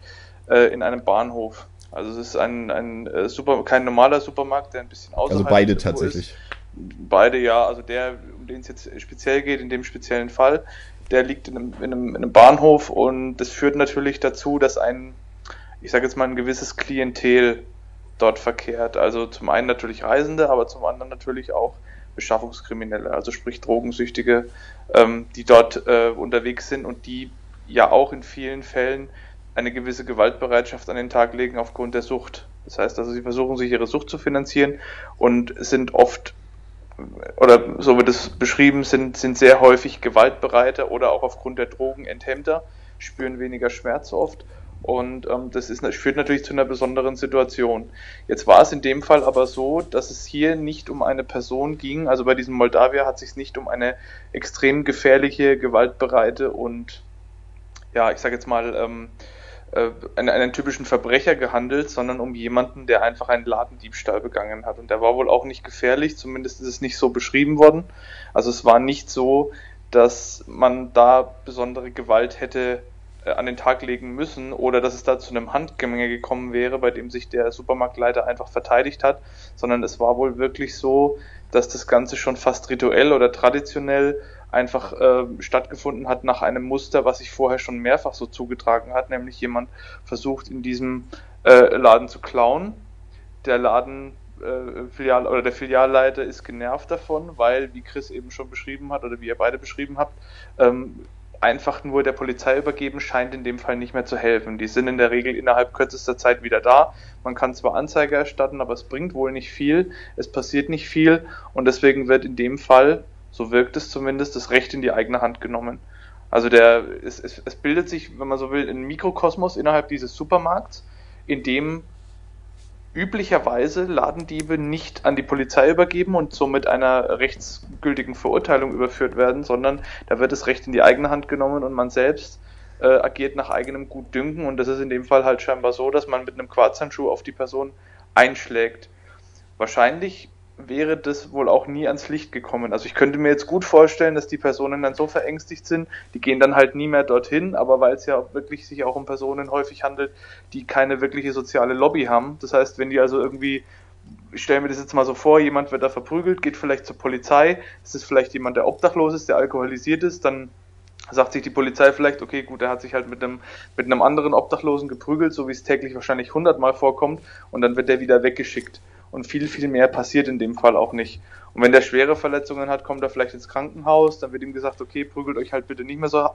in einem Bahnhof. Also es ist kein normaler Supermarkt, der ein bisschen außerhalb ist. Also beide tatsächlich. Ist. Beide, ja. Also der, um den es jetzt speziell geht, in dem speziellen Fall, der liegt in einem Bahnhof und das führt natürlich dazu, dass ein gewisses Klientel dort verkehrt. Also zum einen natürlich Reisende, aber zum anderen natürlich auch Beschaffungskriminelle, also sprich Drogensüchtige, die dort unterwegs sind und die ja auch in vielen Fällen eine gewisse Gewaltbereitschaft an den Tag legen aufgrund der Sucht. Das heißt also, sie versuchen sich ihre Sucht zu finanzieren und sind oft, oder so wird es beschrieben, sind sehr häufig gewaltbereiter oder auch aufgrund der Drogen enthemmter, spüren weniger Schmerz oft und das führt natürlich zu einer besonderen Situation. Jetzt war es in dem Fall aber so, dass es hier nicht um eine Person ging, also bei diesem Moldawier hat es sich nicht um eine extrem gefährliche, gewaltbereite und ja, ich sage jetzt mal einen typischen Verbrecher gehandelt, sondern um jemanden, der einfach einen Ladendiebstahl begangen hat. Und der war wohl auch nicht gefährlich, zumindest ist es nicht so beschrieben worden. Also es war nicht so, dass man da besondere Gewalt hätte an den Tag legen müssen oder dass es da zu einem Handgemenge gekommen wäre, bei dem sich der Supermarktleiter einfach verteidigt hat, sondern es war wohl wirklich so, dass das Ganze schon fast rituell oder traditionell einfach stattgefunden hat nach einem Muster, was sich vorher schon mehrfach so zugetragen hat, nämlich jemand versucht in diesem Laden zu klauen. Der der Filialleiter ist genervt davon, weil, wie Chris eben schon beschrieben hat oder wie ihr beide beschrieben habt, einfach nur der Polizei übergeben scheint in dem Fall nicht mehr zu helfen. Die sind in der Regel innerhalb kürzester Zeit wieder da. Man kann zwar Anzeige erstatten, aber es bringt wohl nicht viel, es passiert nicht viel und deswegen wird in dem Fall, so wirkt es zumindest, das Recht in die eigene Hand genommen. Also es bildet sich, wenn man so will, ein Mikrokosmos innerhalb dieses Supermarkts, in dem üblicherweise Ladendiebe nicht an die Polizei übergeben und somit einer rechtsgültigen Verurteilung überführt werden, sondern da wird das Recht in die eigene Hand genommen und man selbst agiert nach eigenem Gutdünken und das ist in dem Fall halt scheinbar so, dass man mit einem Quarzhandschuh auf die Person einschlägt. Wahrscheinlich wäre das wohl auch nie ans Licht gekommen. Also ich könnte mir jetzt gut vorstellen, dass die Personen dann so verängstigt sind, die gehen dann halt nie mehr dorthin, aber weil es ja wirklich sich auch um Personen häufig handelt, die keine wirkliche soziale Lobby haben. Das heißt, wenn die also irgendwie, ich stelle mir das jetzt mal so vor, jemand wird da verprügelt, geht vielleicht zur Polizei, es ist vielleicht jemand, der obdachlos ist, der alkoholisiert ist, dann sagt sich die Polizei vielleicht, okay, gut, er hat sich halt mit einem anderen Obdachlosen geprügelt, so wie es täglich wahrscheinlich 100-mal vorkommt und dann wird der wieder weggeschickt. Und viel, viel mehr passiert in dem Fall auch nicht. Und wenn der schwere Verletzungen hat, kommt er vielleicht ins Krankenhaus, dann wird ihm gesagt, okay, prügelt euch halt bitte nicht mehr so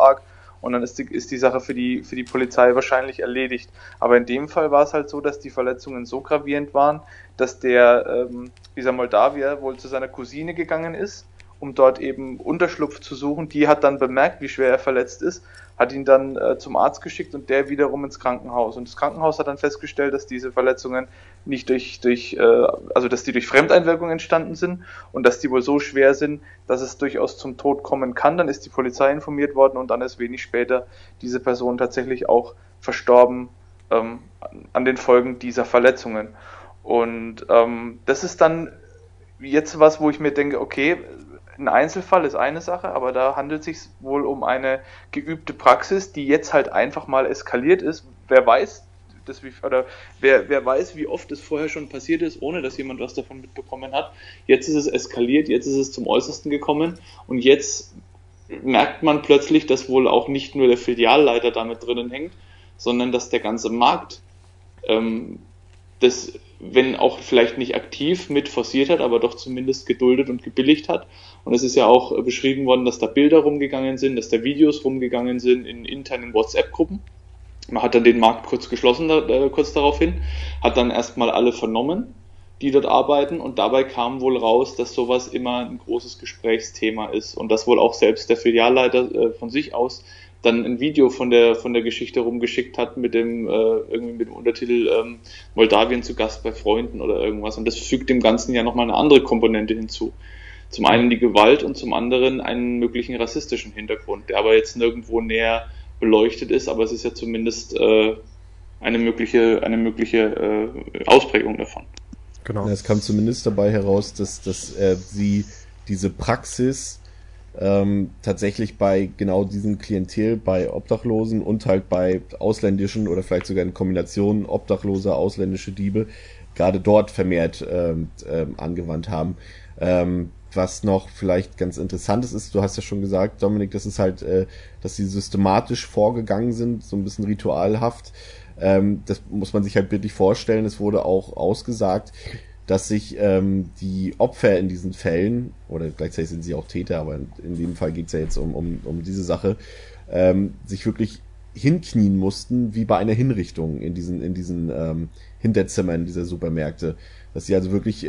arg. Und dann ist die Sache für die Polizei wahrscheinlich erledigt. Aber in dem Fall war es halt so, dass die Verletzungen so gravierend waren, dass dieser Moldawier wohl zu seiner Cousine gegangen ist um dort eben Unterschlupf zu suchen. Die hat dann bemerkt, wie schwer er verletzt ist, hat ihn dann zum Arzt geschickt und der wiederum ins Krankenhaus. Und das Krankenhaus hat dann festgestellt, dass diese Verletzungen nicht dass die durch Fremdeinwirkung entstanden sind und dass die wohl so schwer sind, dass es durchaus zum Tod kommen kann. Dann ist die Polizei informiert worden und dann ist wenig später diese Person tatsächlich auch verstorben an den Folgen dieser Verletzungen. Und das ist dann jetzt was, wo ich mir denke, okay, ein Einzelfall ist eine Sache, aber da handelt es sich wohl um eine geübte Praxis, die jetzt halt einfach mal eskaliert ist. Wer weiß, wie oft es vorher schon passiert ist, ohne dass jemand was davon mitbekommen hat. Jetzt ist es eskaliert, jetzt ist es zum Äußersten gekommen und jetzt merkt man plötzlich, dass wohl auch nicht nur der Filialleiter damit drinnen hängt, sondern dass der ganze Markt das, wenn auch vielleicht nicht aktiv mit forciert hat, aber doch zumindest geduldet und gebilligt hat. Und es ist ja auch beschrieben worden, dass da Bilder rumgegangen sind, dass da Videos rumgegangen sind in internen WhatsApp-Gruppen. Man hat dann den Markt kurz geschlossen, kurz daraufhin, hat dann erstmal alle vernommen, die dort arbeiten, und dabei kam wohl raus, dass sowas immer ein großes Gesprächsthema ist und dass wohl auch selbst der Filialleiter von sich aus dann ein Video von der Geschichte rumgeschickt hat mit dem irgendwie mit dem Untertitel Moldawien zu Gast bei Freunden oder irgendwas, und das fügt dem Ganzen ja nochmal eine andere Komponente hinzu. Zum einen die Gewalt und zum anderen einen möglichen rassistischen Hintergrund, der aber jetzt nirgendwo näher beleuchtet ist, aber es ist ja zumindest eine mögliche Ausprägung davon. Genau. Es kam zumindest dabei heraus, dass sie diese Praxis tatsächlich bei genau diesem Klientel, bei Obdachlosen und halt bei ausländischen oder vielleicht sogar in Kombinationen obdachlose, ausländische Diebe gerade dort vermehrt angewandt haben. Was noch vielleicht ganz interessant ist, du hast ja schon gesagt, Dominik, das ist halt, dass sie systematisch vorgegangen sind, so ein bisschen ritualhaft. Das muss man sich halt bildlich vorstellen. Es wurde auch ausgesagt, dass sich die Opfer in diesen Fällen, oder gleichzeitig sind sie auch Täter, aber in dem Fall geht's ja jetzt um diese Sache, sich wirklich hinknien mussten, wie bei einer Hinrichtung in diesen Hinterzimmern dieser Supermärkte. Dass sie also wirklich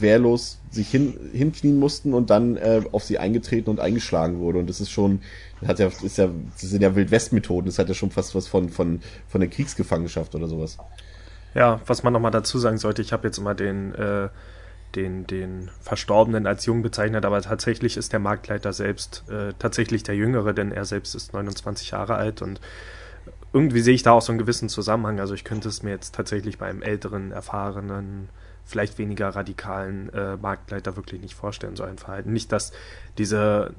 wehrlos sich hinknien mussten und dann auf sie eingetreten und eingeschlagen wurde. Und das ist schon, das sind ja Wildwest-Methoden, das hat ja schon fast was von der Kriegsgefangenschaft oder sowas. Ja, was man nochmal dazu sagen sollte, ich habe jetzt immer den Verstorbenen als jung bezeichnet, aber tatsächlich ist der Marktleiter selbst tatsächlich der Jüngere, denn er selbst ist 29 Jahre alt und irgendwie sehe ich da auch so einen gewissen Zusammenhang. Also ich könnte es mir jetzt tatsächlich bei einem älteren, erfahrenen, vielleicht weniger radikalen Marktleiter wirklich nicht vorstellen, so ein Verhalten. Nicht, dass diese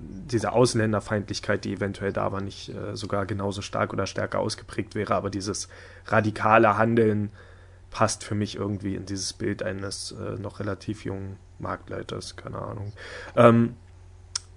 Ausländerfeindlichkeit, die eventuell da war, nicht sogar genauso stark oder stärker ausgeprägt wäre, aber dieses radikale Handeln passt für mich irgendwie in dieses Bild eines noch relativ jungen Marktleiters, keine Ahnung.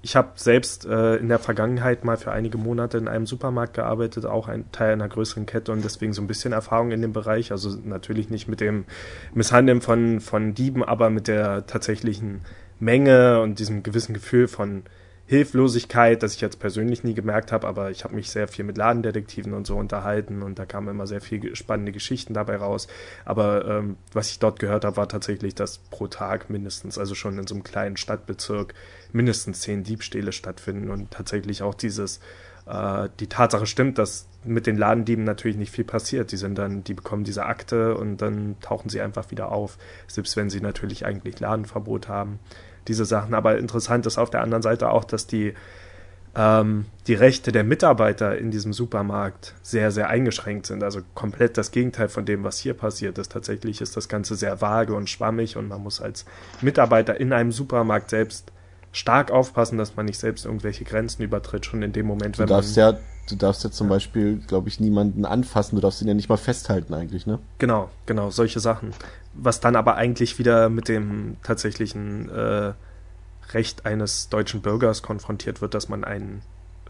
Ich habe selbst in der Vergangenheit mal für einige Monate in einem Supermarkt gearbeitet, auch ein Teil einer größeren Kette und deswegen so ein bisschen Erfahrung in dem Bereich. Also natürlich nicht mit dem Misshandeln von Dieben, aber mit der tatsächlichen Menge und diesem gewissen Gefühl von Hilflosigkeit, das ich jetzt persönlich nie gemerkt habe, aber ich habe mich sehr viel mit Ladendetektiven und so unterhalten und da kamen immer sehr viele spannende Geschichten dabei raus. Aber was ich dort gehört habe, war tatsächlich, dass pro Tag mindestens, also schon in so einem kleinen Stadtbezirk, mindestens 10 Diebstähle stattfinden und tatsächlich auch die Tatsache stimmt, dass mit den Ladendieben natürlich nicht viel passiert. Die bekommen diese Akte und dann tauchen sie einfach wieder auf, selbst wenn sie natürlich eigentlich Ladenverbot haben. Diese Sachen, aber interessant ist auf der anderen Seite auch, dass die Rechte der Mitarbeiter in diesem Supermarkt sehr, sehr eingeschränkt sind, also komplett das Gegenteil von dem, was hier passiert ist. Tatsächlich ist das Ganze sehr vage und schwammig und man muss als Mitarbeiter in einem Supermarkt selbst stark aufpassen, dass man nicht selbst irgendwelche Grenzen übertritt, schon in dem Moment, wenn man... Du darfst ja zum Beispiel, glaube ich, niemanden anfassen, du darfst ihn ja nicht mal festhalten eigentlich, ne? Genau, solche Sachen. Was dann aber eigentlich wieder mit dem tatsächlichen Recht eines deutschen Bürgers konfrontiert wird, dass man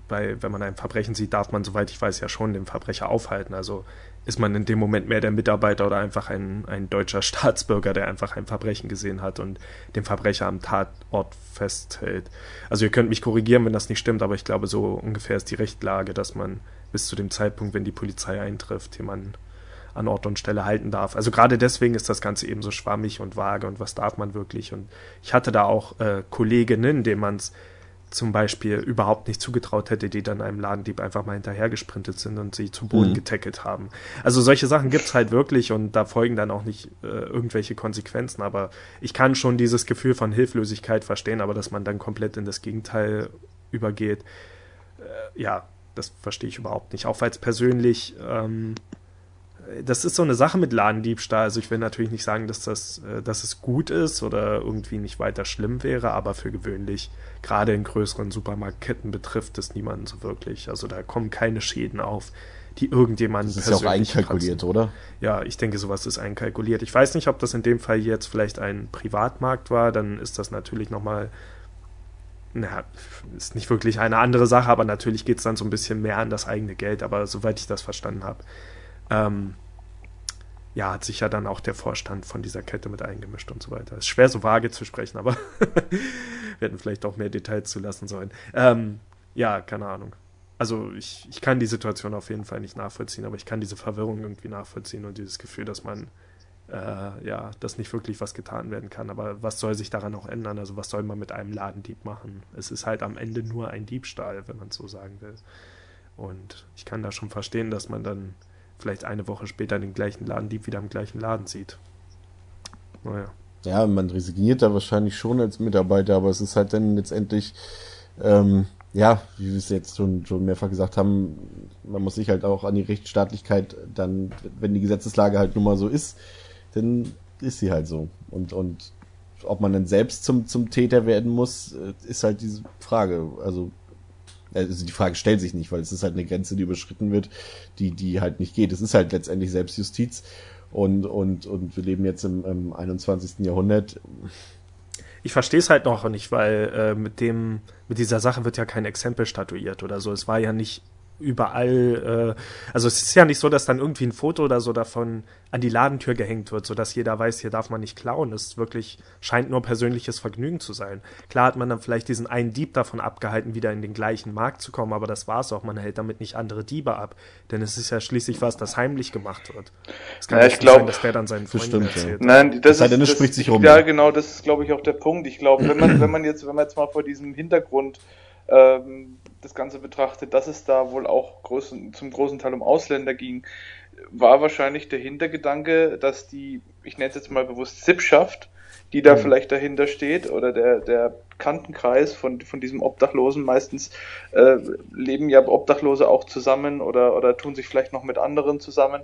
wenn man ein Verbrechen sieht, darf man, soweit ich weiß, ja schon den Verbrecher aufhalten. Also ist man in dem Moment mehr der Mitarbeiter oder einfach ein deutscher Staatsbürger, der einfach ein Verbrechen gesehen hat und den Verbrecher am Tatort festhält. Also ihr könnt mich korrigieren, wenn das nicht stimmt, aber ich glaube, so ungefähr ist die Rechtslage, dass man bis zu dem Zeitpunkt, wenn die Polizei eintrifft, jemanden an Ort und Stelle halten darf. Also gerade deswegen ist das Ganze eben so schwammig und vage und was darf man wirklich. Und ich hatte da auch Kolleginnen, denen man es zum Beispiel überhaupt nicht zugetraut hätte, die dann einem Ladendieb einfach mal hinterher gesprintet sind und sie zu Boden getackelt haben. Also solche Sachen gibt's halt wirklich und da folgen dann auch nicht irgendwelche Konsequenzen, aber ich kann schon dieses Gefühl von Hilflosigkeit verstehen, aber dass man dann komplett in das Gegenteil übergeht, ja, das verstehe ich überhaupt nicht. Auch weil es persönlich, das ist so eine Sache mit Ladendiebstahl, also ich will natürlich nicht sagen, dass es gut ist oder irgendwie nicht weiter schlimm wäre, aber für gewöhnlich, gerade in größeren Supermarktketten, betrifft es niemanden so wirklich. Also da kommen keine Schäden auf, die irgendjemanden persönlich. Das ist ja auch einkalkuliert, kratzen. Oder? Ja, ich denke, sowas ist einkalkuliert. Ich weiß nicht, ob das in dem Fall jetzt vielleicht ein Privatmarkt war, dann ist das natürlich nochmal, naja, ist nicht wirklich eine andere Sache, aber natürlich geht es dann so ein bisschen mehr an das eigene Geld, aber soweit ich das verstanden habe, ja, hat sich ja dann auch der Vorstand von dieser Kette mit eingemischt und so weiter. Ist schwer so vage zu sprechen, aber wir hätten vielleicht auch mehr Details zulassen sollen. Ja, keine Ahnung. Also ich kann die Situation auf jeden Fall nicht nachvollziehen, aber ich kann diese Verwirrung irgendwie nachvollziehen und dieses Gefühl, dass man, ja, dass nicht wirklich was getan werden kann. Aber was soll sich daran auch ändern? Also was soll man mit einem Ladendieb machen? Es ist halt am Ende nur ein Diebstahl, wenn man es so sagen will. Und ich kann da schon verstehen, dass man dann vielleicht eine Woche später den gleichen Ladendieb wieder im gleichen Laden sieht. Naja. Ja, man resigniert da wahrscheinlich schon als Mitarbeiter, aber es ist halt dann letztendlich, ja, wie wir es jetzt schon mehrfach gesagt haben, man muss sich halt auch an die Rechtsstaatlichkeit dann, wenn die Gesetzeslage halt nun mal so ist, dann ist sie halt so. Und ob man dann selbst zum Täter werden muss, ist halt diese Frage. Also die Frage stellt sich nicht, weil es ist halt eine Grenze, die überschritten wird, die halt nicht geht. Es ist halt letztendlich Selbstjustiz und wir leben jetzt im 21. Jahrhundert. Ich verstehe es halt noch nicht, weil mit dieser Sache wird ja kein Exempel statuiert oder so. Es war ja nicht überall, also es ist ja nicht so, dass dann irgendwie ein Foto oder so davon an die Ladentür gehängt wird, sodass jeder weiß, hier darf man nicht klauen. Es wirklich scheint nur persönliches Vergnügen zu sein. Klar hat man dann vielleicht diesen einen Dieb davon abgehalten, wieder in den gleichen Markt zu kommen, aber das war's auch. Man hält damit nicht andere Diebe ab, denn es ist ja schließlich was, das heimlich gemacht wird. Es kann ja nicht sein, dass der dann seinen Freunden erzählt. Ja. Nein, das spricht sich rum. Ja, genau, das ist, glaube ich, auch der Punkt. Ich glaube, wenn man jetzt mal vor diesem Hintergrund das Ganze betrachtet, dass es da wohl auch zum großen Teil um Ausländer ging, war wahrscheinlich der Hintergedanke, dass die, ich nenne es jetzt mal bewusst Sippschaft, die da vielleicht dahinter steht, oder der Bekanntenkreis von diesem Obdachlosen, meistens leben ja Obdachlose auch zusammen oder tun sich vielleicht noch mit anderen zusammen,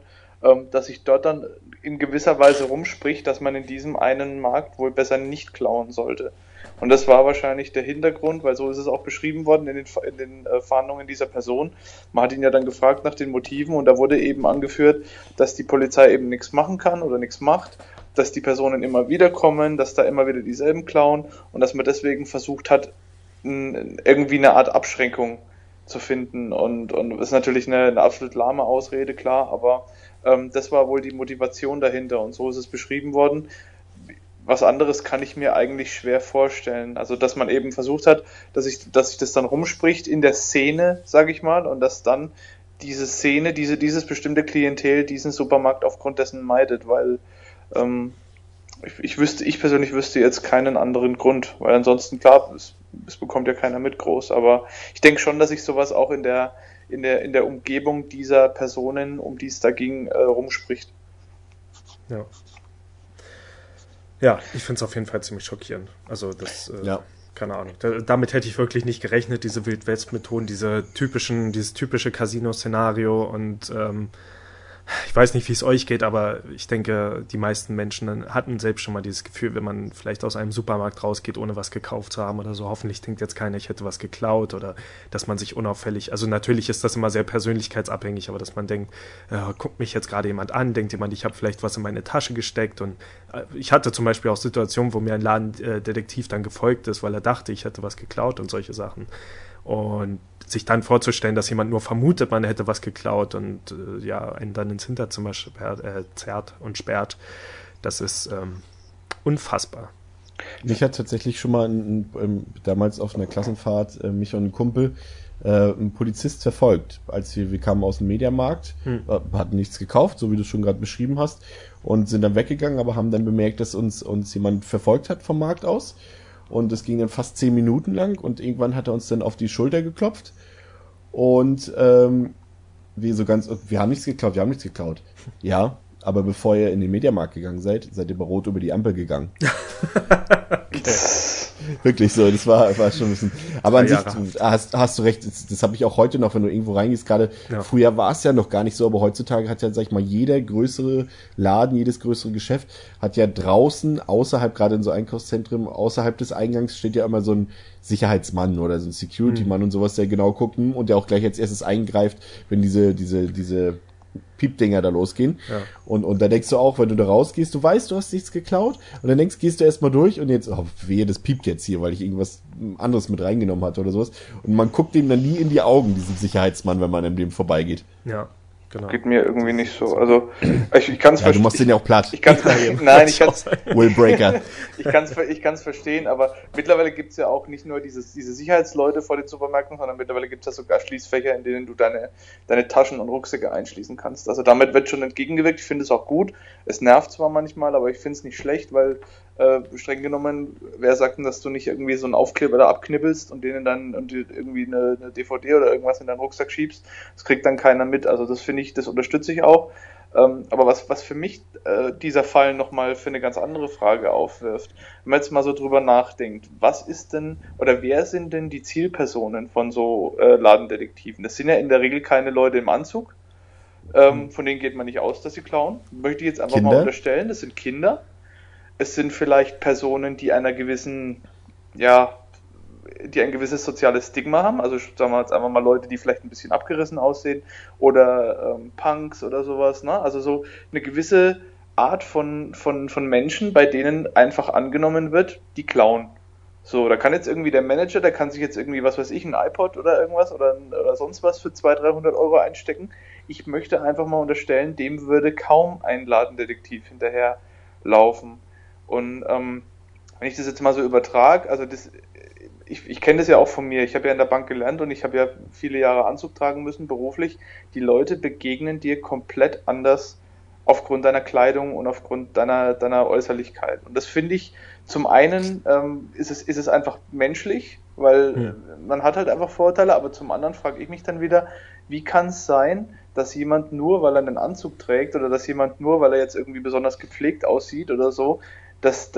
dass sich dort dann in gewisser Weise rumspricht, dass man in diesem einen Markt wohl besser nicht klauen sollte. Und das war wahrscheinlich der Hintergrund, weil so ist es auch beschrieben worden in den Fahndungen dieser Person. Man hat ihn ja dann gefragt nach den Motiven und da wurde eben angeführt, dass die Polizei eben nichts machen kann oder nichts macht, dass die Personen immer wieder kommen, dass da immer wieder dieselben klauen und dass man deswegen versucht hat, irgendwie eine Art Abschränkung zu finden. Und das ist natürlich eine absolut lahme Ausrede, klar, aber das war wohl die Motivation dahinter und so ist es beschrieben worden. Was anderes kann ich mir eigentlich schwer vorstellen. Also, dass man eben versucht hat, dass sich das dann rumspricht in der Szene, sage ich mal, und dass dann diese Szene, dieses bestimmte Klientel diesen Supermarkt aufgrund dessen meidet, weil ich persönlich wüsste jetzt keinen anderen Grund, weil ansonsten, klar, es bekommt ja keiner mit groß, aber ich denke schon, dass sich sowas auch in der Umgebung dieser Personen, um die es da ging, rumspricht. Ja. Ja, ich find's auf jeden Fall ziemlich schockierend. Also das, ja. Keine Ahnung. Damit hätte ich wirklich nicht gerechnet, diese Wild-West-Methoden, dieses typische Casino-Szenario und ich weiß nicht, wie es euch geht, aber ich denke, die meisten Menschen hatten selbst schon mal dieses Gefühl, wenn man vielleicht aus einem Supermarkt rausgeht, ohne was gekauft zu haben oder so, hoffentlich denkt jetzt keiner, ich hätte was geklaut oder dass man sich unauffällig, also natürlich ist das immer sehr persönlichkeitsabhängig, aber dass man denkt, guckt mich jetzt gerade jemand an, denkt jemand, ich habe vielleicht was in meine Tasche gesteckt und ich hatte zum Beispiel auch Situationen, wo mir ein Ladendetektiv dann gefolgt ist, weil er dachte, ich hätte was geklaut und solche Sachen. Und sich dann vorzustellen, dass jemand nur vermutet, man hätte was geklaut und ja, einen dann ins Hinterzimmer zerrt und sperrt, das ist unfassbar. Mich hat tatsächlich schon mal damals auf einer Klassenfahrt mich und ein Kumpel ein Polizist verfolgt, als wir kamen aus dem Mediamarkt, hatten nichts gekauft, so wie du es schon gerade beschrieben hast, und sind dann weggegangen, aber haben dann bemerkt, dass uns jemand verfolgt hat vom Markt aus, und es ging dann fast 10 Minuten lang, und irgendwann hat er uns dann auf die Schulter geklopft und wir haben nichts geklaut. Ja, aber bevor ihr in den Mediamarkt gegangen seid, seid ihr bei Rot über die Ampel gegangen. Okay. Wirklich so, das war schon ein bisschen... Aber an sich, hast du recht, das habe ich auch heute noch, wenn du irgendwo reingehst, gerade früher war es ja noch gar nicht so, aber heutzutage hat ja, sag ich mal, jeder größere Laden, jedes größere Geschäft hat ja draußen, außerhalb, gerade in so Einkaufszentren, außerhalb des Eingangs steht ja immer so ein Sicherheitsmann oder so ein Security-Mann und sowas, der genau guckt und der auch gleich als erstes eingreift, wenn diese Piepdinger da losgehen. Ja. Und da denkst du auch, wenn du da rausgehst, du weißt, du hast nichts geklaut, und dann gehst du erstmal durch und jetzt, oh wehe, das piept jetzt hier, weil ich irgendwas anderes mit reingenommen hatte oder sowas. Und man guckt dem dann nie in die Augen, diesem Sicherheitsmann, wenn man an dem vorbeigeht. Ja, genau. Geht mir irgendwie nicht so. Also, ich kann es verstehen. Du machst den ja auch platt. Ich kann es verstehen, aber mittlerweile gibt es ja auch nicht nur diese Sicherheitsleute vor den Supermärkten, sondern mittlerweile gibt es ja sogar Schließfächer, in denen du deine Taschen und Rucksäcke einschließen kannst. Also damit wird schon entgegengewirkt. Ich finde es auch gut. Es nervt zwar manchmal, aber ich finde es nicht schlecht, weil streng genommen, wer sagt denn, dass du nicht irgendwie so einen Aufkleber da abknibbelst und denen dann und irgendwie eine DVD oder irgendwas in deinen Rucksack schiebst? Das kriegt dann keiner mit. Also das finde ich, das unterstütze ich auch. Aber was für mich dieser Fall nochmal für eine ganz andere Frage aufwirft, wenn man jetzt mal so drüber nachdenkt, was ist denn oder wer sind denn die Zielpersonen von so Ladendetektiven? Das sind ja in der Regel keine Leute im Anzug, von denen geht man nicht aus, dass sie klauen. Möchte ich jetzt einfach mal unterstellen, das sind Kinder. Es sind vielleicht Personen, die ein gewisses soziales Stigma haben, also sagen wir jetzt einfach mal Leute, die vielleicht ein bisschen abgerissen aussehen oder Punks oder sowas, ne? Also so eine gewisse Art von Menschen, bei denen einfach angenommen wird, die klauen. So, da kann jetzt irgendwie der Manager, der kann sich jetzt irgendwie, was weiß ich, ein iPod oder irgendwas oder sonst was für 200-300 Euro einstecken. Ich möchte einfach mal unterstellen, dem würde kaum ein Ladendetektiv hinterherlaufen. Und wenn ich das jetzt mal so übertrage, also ich kenne das ja auch von mir, ich habe ja in der Bank gelernt und ich habe ja viele Jahre Anzug tragen müssen, beruflich. Die Leute begegnen dir komplett anders aufgrund deiner Kleidung und aufgrund deiner Äußerlichkeit. Und das finde ich, zum einen ist es einfach menschlich, weil man hat halt einfach Vorurteile, aber zum anderen frage ich mich dann wieder, wie kann es sein, dass jemand nur, weil er einen Anzug trägt oder dass jemand nur, weil er jetzt irgendwie besonders gepflegt aussieht oder so, dass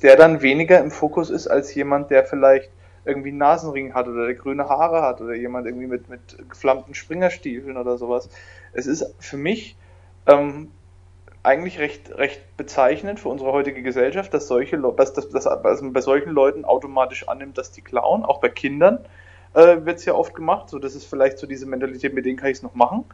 der dann weniger im Fokus ist als jemand, der vielleicht irgendwie einen Nasenring hat oder der grüne Haare hat oder jemand irgendwie mit geflammten Springerstiefeln oder sowas. Es ist für mich eigentlich recht bezeichnend für unsere heutige Gesellschaft, dass man bei solchen Leuten automatisch annimmt, dass die klauen. Auch bei Kindern wird es ja oft gemacht. So, das ist vielleicht so diese Mentalität, mit denen kann ich es noch machen.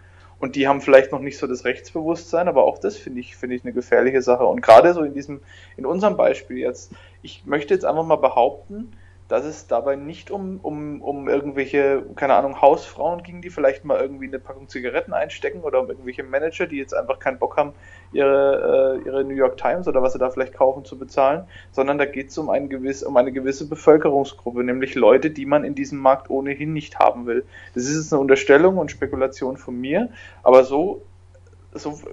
Und die haben vielleicht noch nicht so das Rechtsbewusstsein, aber auch das finde ich eine gefährliche Sache. Und gerade so in unserem Beispiel jetzt, ich möchte jetzt einfach mal behaupten, dass es dabei nicht um irgendwelche, keine Ahnung, Hausfrauen ging, die vielleicht mal irgendwie eine Packung Zigaretten einstecken oder um irgendwelche Manager, die jetzt einfach keinen Bock haben, ihre New York Times oder was sie da vielleicht kaufen zu bezahlen, sondern da geht es um eine gewisse Bevölkerungsgruppe, nämlich Leute, die man in diesem Markt ohnehin nicht haben will. Das ist jetzt eine Unterstellung und Spekulation von mir, aber so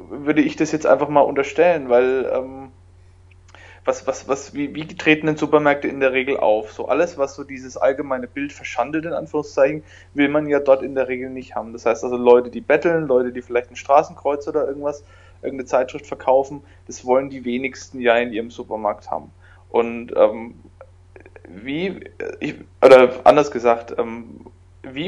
würde ich das jetzt einfach mal unterstellen, weil... Wie treten denn Supermärkte in der Regel auf? So alles, was so dieses allgemeine Bild verschandelt, in Anführungszeichen, will man ja dort in der Regel nicht haben. Das heißt also Leute, die betteln, Leute, die vielleicht ein Straßenkreuz oder irgendeine Zeitschrift verkaufen, das wollen die wenigsten ja in ihrem Supermarkt haben. Und wie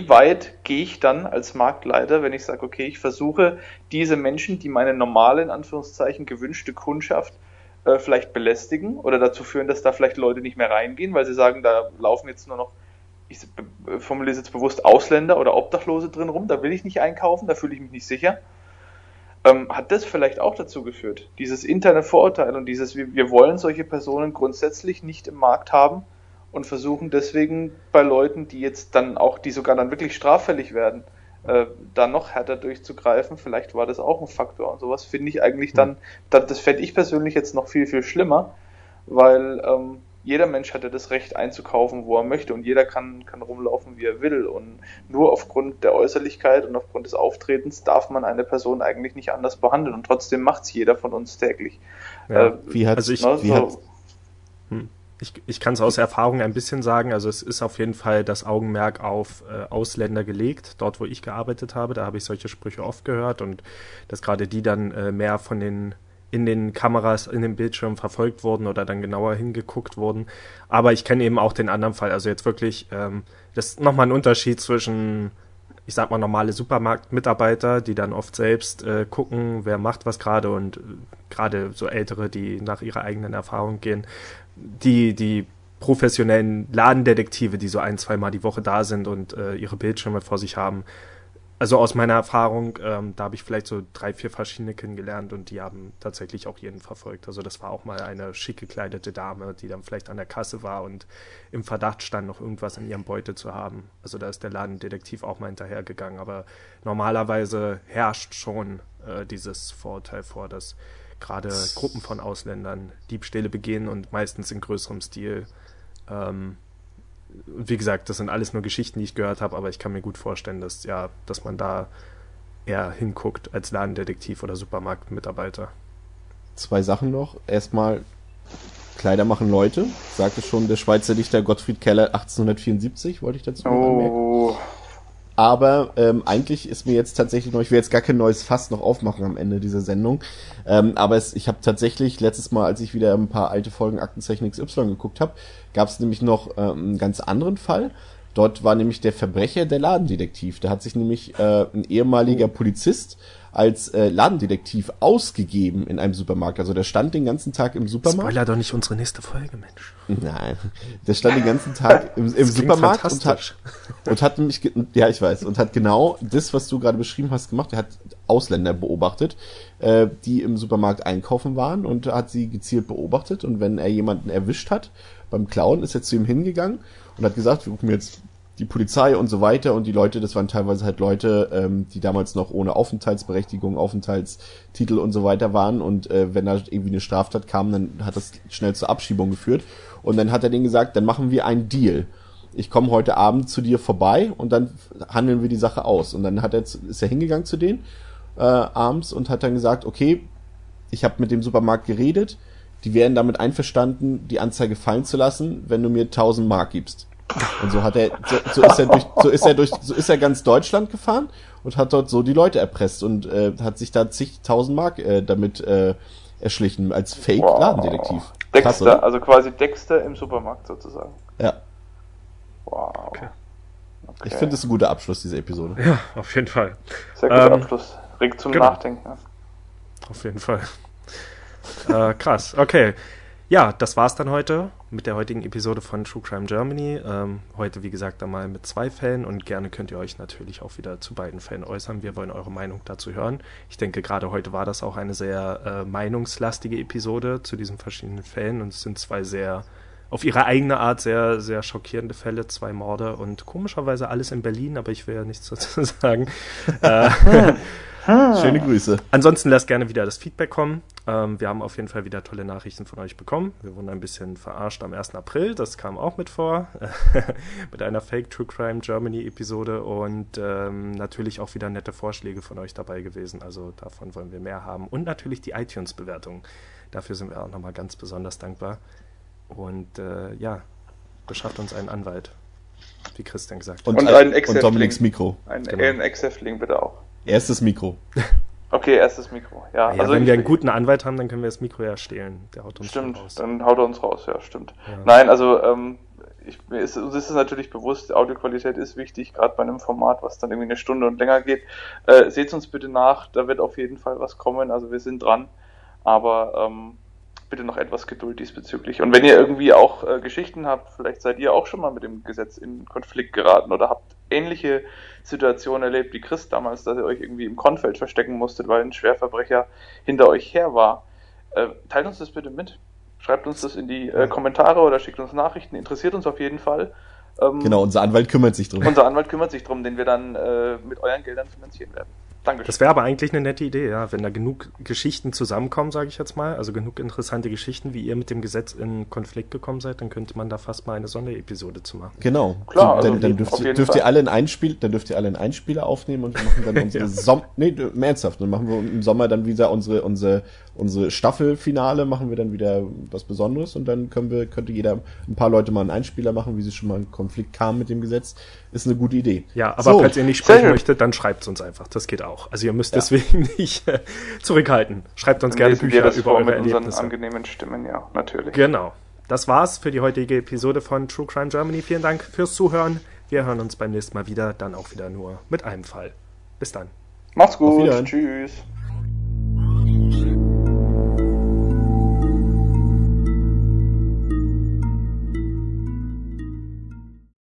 weit gehe ich dann als Marktleiter, wenn ich sage, okay, ich versuche diese Menschen, die meine normale, in Anführungszeichen, gewünschte Kundschaft vielleicht belästigen oder dazu führen, dass da vielleicht Leute nicht mehr reingehen, weil sie sagen, da laufen jetzt nur noch, ich formuliere es jetzt bewusst, Ausländer oder Obdachlose drin rum, da will ich nicht einkaufen, da fühle ich mich nicht sicher. Hat das vielleicht auch dazu geführt, dieses interne Vorurteil und dieses, wir wollen solche Personen grundsätzlich nicht im Markt haben und versuchen deswegen bei Leuten, die jetzt dann auch, die sogar dann wirklich straffällig werden, da noch härter durchzugreifen, vielleicht war das auch ein Faktor. Und sowas finde ich eigentlich dann, das fände ich persönlich jetzt noch viel, viel schlimmer, weil jeder Mensch hatte das Recht einzukaufen, wo er möchte, und jeder kann rumlaufen, wie er will, und nur aufgrund der Äußerlichkeit und aufgrund des Auftretens darf man eine Person eigentlich nicht anders behandeln, und trotzdem macht's jeder von uns täglich. Ja, Ich kann es aus Erfahrung ein bisschen sagen, also es ist auf jeden Fall das Augenmerk auf Ausländer gelegt, dort wo ich gearbeitet habe, da habe ich solche Sprüche oft gehört, und dass gerade die dann mehr von in den Kameras, in den Bildschirmen verfolgt wurden oder dann genauer hingeguckt wurden, aber ich kenne eben auch den anderen Fall, also jetzt wirklich, das ist nochmal ein Unterschied zwischen, ich sag mal, normale Supermarktmitarbeiter, die dann oft selbst gucken, wer macht was gerade, und gerade so Ältere, die nach ihrer eigenen Erfahrung gehen, die professionellen Ladendetektive, die so ein-, zweimal die Woche da sind und ihre Bildschirme vor sich haben. Also aus meiner Erfahrung, da habe ich vielleicht so 3, 4 verschiedene kennengelernt, und die haben tatsächlich auch jeden verfolgt. Also das war auch mal eine schick gekleidete Dame, die dann vielleicht an der Kasse war und im Verdacht stand, noch irgendwas in ihrem Beutel zu haben. Also da ist der Ladendetektiv auch mal hinterhergegangen. Aber normalerweise herrscht schon dieses Vorurteil vor, dass gerade Gruppen von Ausländern Diebstähle begehen, und meistens in größerem Stil. Wie gesagt, das sind alles nur Geschichten, die ich gehört habe, aber ich kann mir gut vorstellen, dass man da eher hinguckt als Ladendetektiv oder Supermarktmitarbeiter. 2 Sachen noch. Erstmal, Kleider machen Leute, sagte schon der Schweizer Dichter Gottfried Keller 1874, wollte ich dazu anmerken. Aber eigentlich ist mir jetzt tatsächlich noch, ich will jetzt gar kein neues Fass noch aufmachen am Ende dieser Sendung, aber ich habe tatsächlich letztes Mal, als ich wieder ein paar alte Folgen Aktenzeichen XY geguckt habe, gab es nämlich noch einen ganz anderen Fall. Dort war nämlich der Verbrecher der Ladendetektiv. Da hat sich nämlich ein ehemaliger Polizist als Ladendetektiv ausgegeben in einem Supermarkt. Also der stand den ganzen Tag im Supermarkt. Spoiler doch nicht unsere nächste Folge, Mensch. Nein, der stand den ganzen Tag im Supermarkt und hat nämlich, ja ich weiß, und hat genau das, was du gerade beschrieben hast, gemacht. Er hat Ausländer beobachtet, die im Supermarkt einkaufen waren, und hat sie gezielt beobachtet, und wenn er jemanden erwischt hat beim Klauen, ist er zu ihm hingegangen und hat gesagt, wir gucken jetzt die Polizei und so weiter, und die Leute, das waren teilweise halt Leute, die damals noch ohne Aufenthaltsberechtigung, Aufenthaltstitel und so weiter waren, und wenn da irgendwie eine Straftat kam, dann hat das schnell zur Abschiebung geführt, und dann hat er denen gesagt, dann machen wir einen Deal. Ich komme heute Abend zu dir vorbei und dann handeln wir die Sache aus. Und dann ist er hingegangen zu denen abends und hat dann gesagt, okay, ich habe mit dem Supermarkt geredet, die wären damit einverstanden, die Anzeige fallen zu lassen, wenn du mir 1000 Mark gibst. Und so ist er ganz Deutschland gefahren und hat dort so die Leute erpresst und hat sich da zigtausend Mark damit erschlichen als Fake-Ladendetektiv. Wow. Dexter, also quasi Dexter im Supermarkt sozusagen. Ja. Wow. Okay. Ich finde, das ist ein guter Abschluss, diese Episode. Ja, auf jeden Fall. Sehr guter Abschluss. Regt zum Nachdenken. Ja. Auf jeden Fall. Krass, okay. Ja, das war's dann heute mit der heutigen Episode von True Crime Germany. Heute, wie gesagt, einmal mit 2 Fällen, und gerne könnt ihr euch natürlich auch wieder zu beiden Fällen äußern. Wir wollen eure Meinung dazu hören. Ich denke, gerade heute war das auch eine sehr meinungslastige Episode zu diesen verschiedenen Fällen, und es sind 2 sehr, auf ihre eigene Art, sehr, sehr schockierende Fälle, 2 Morde und komischerweise alles in Berlin, aber ich will ja nichts dazu sagen. Schöne Grüße. Ansonsten lasst gerne wieder das Feedback kommen. Wir haben auf jeden Fall wieder tolle Nachrichten von euch bekommen. Wir wurden ein bisschen verarscht am 1. April. Das kam auch mit vor. Mit einer Fake True Crime Germany Episode. Und natürlich auch wieder nette Vorschläge von euch dabei gewesen. Also davon wollen wir mehr haben. Und natürlich die iTunes-Bewertung. Dafür sind wir auch nochmal ganz besonders dankbar. Und ja, beschafft uns einen Anwalt. Wie Christian gesagt hat. Und einen Ex-Häftling. Und Dominiks Mikro. Einen Ex-Häftling bitte auch. Erstes Mikro. Okay, erstes Mikro. Ja, also wenn wir einen guten Anwalt haben, dann können wir das Mikro ja stehlen. Der haut uns raus. Dann haut er uns raus, ja, stimmt. Ja. Nein, also uns ist es natürlich bewusst, Audioqualität ist wichtig, gerade bei einem Format, was dann irgendwie eine Stunde und länger geht. Seht uns bitte nach, da wird auf jeden Fall was kommen, also wir sind dran, aber bitte noch etwas Geduld diesbezüglich. Und wenn ihr irgendwie auch Geschichten habt, vielleicht seid ihr auch schon mal mit dem Gesetz in Konflikt geraten oder habt ähnliche Situationen erlebt wie Chris damals, dass ihr euch irgendwie im Kornfeld verstecken musstet, weil ein Schwerverbrecher hinter euch her war. Teilt uns das bitte mit. Schreibt uns das in die Kommentare oder schickt uns Nachrichten. Interessiert uns auf jeden Fall. Genau, unser Anwalt kümmert sich drum. Den wir dann mit euren Geldern finanzieren werden. Dankeschön. Das wäre aber eigentlich eine nette Idee, ja, wenn da genug Geschichten zusammenkommen, sage ich jetzt mal, also genug interessante Geschichten, wie ihr mit dem Gesetz in Konflikt gekommen seid, dann könnte man da fast mal eine Sonderepisode zu machen. Genau, klar. Also dann dürft ihr alle einen Einspieler aufnehmen und wir machen dann unsere ernsthaft, dann machen wir im Sommer dann wieder unsere Staffelfinale, machen wir dann wieder was Besonderes und dann könnte jeder ein paar Leute mal einen Einspieler machen, wie sie schon mal in Konflikt kamen mit dem Gesetz. Ist eine gute Idee. Ja, aber so, falls ihr nicht sprechen möchtet, dann schreibt es uns einfach. Das geht auch. Also ihr müsst deswegen nicht zurückhalten. Schreibt uns gerne Bücher über eure Erlebnisse. Mit unseren angenehmen Stimmen, ja, natürlich. Genau. Das war's für die heutige Episode von True Crime Germany. Vielen Dank fürs Zuhören. Wir hören uns beim nächsten Mal wieder, dann auch wieder nur mit einem Fall. Bis dann. Macht's gut. Tschüss.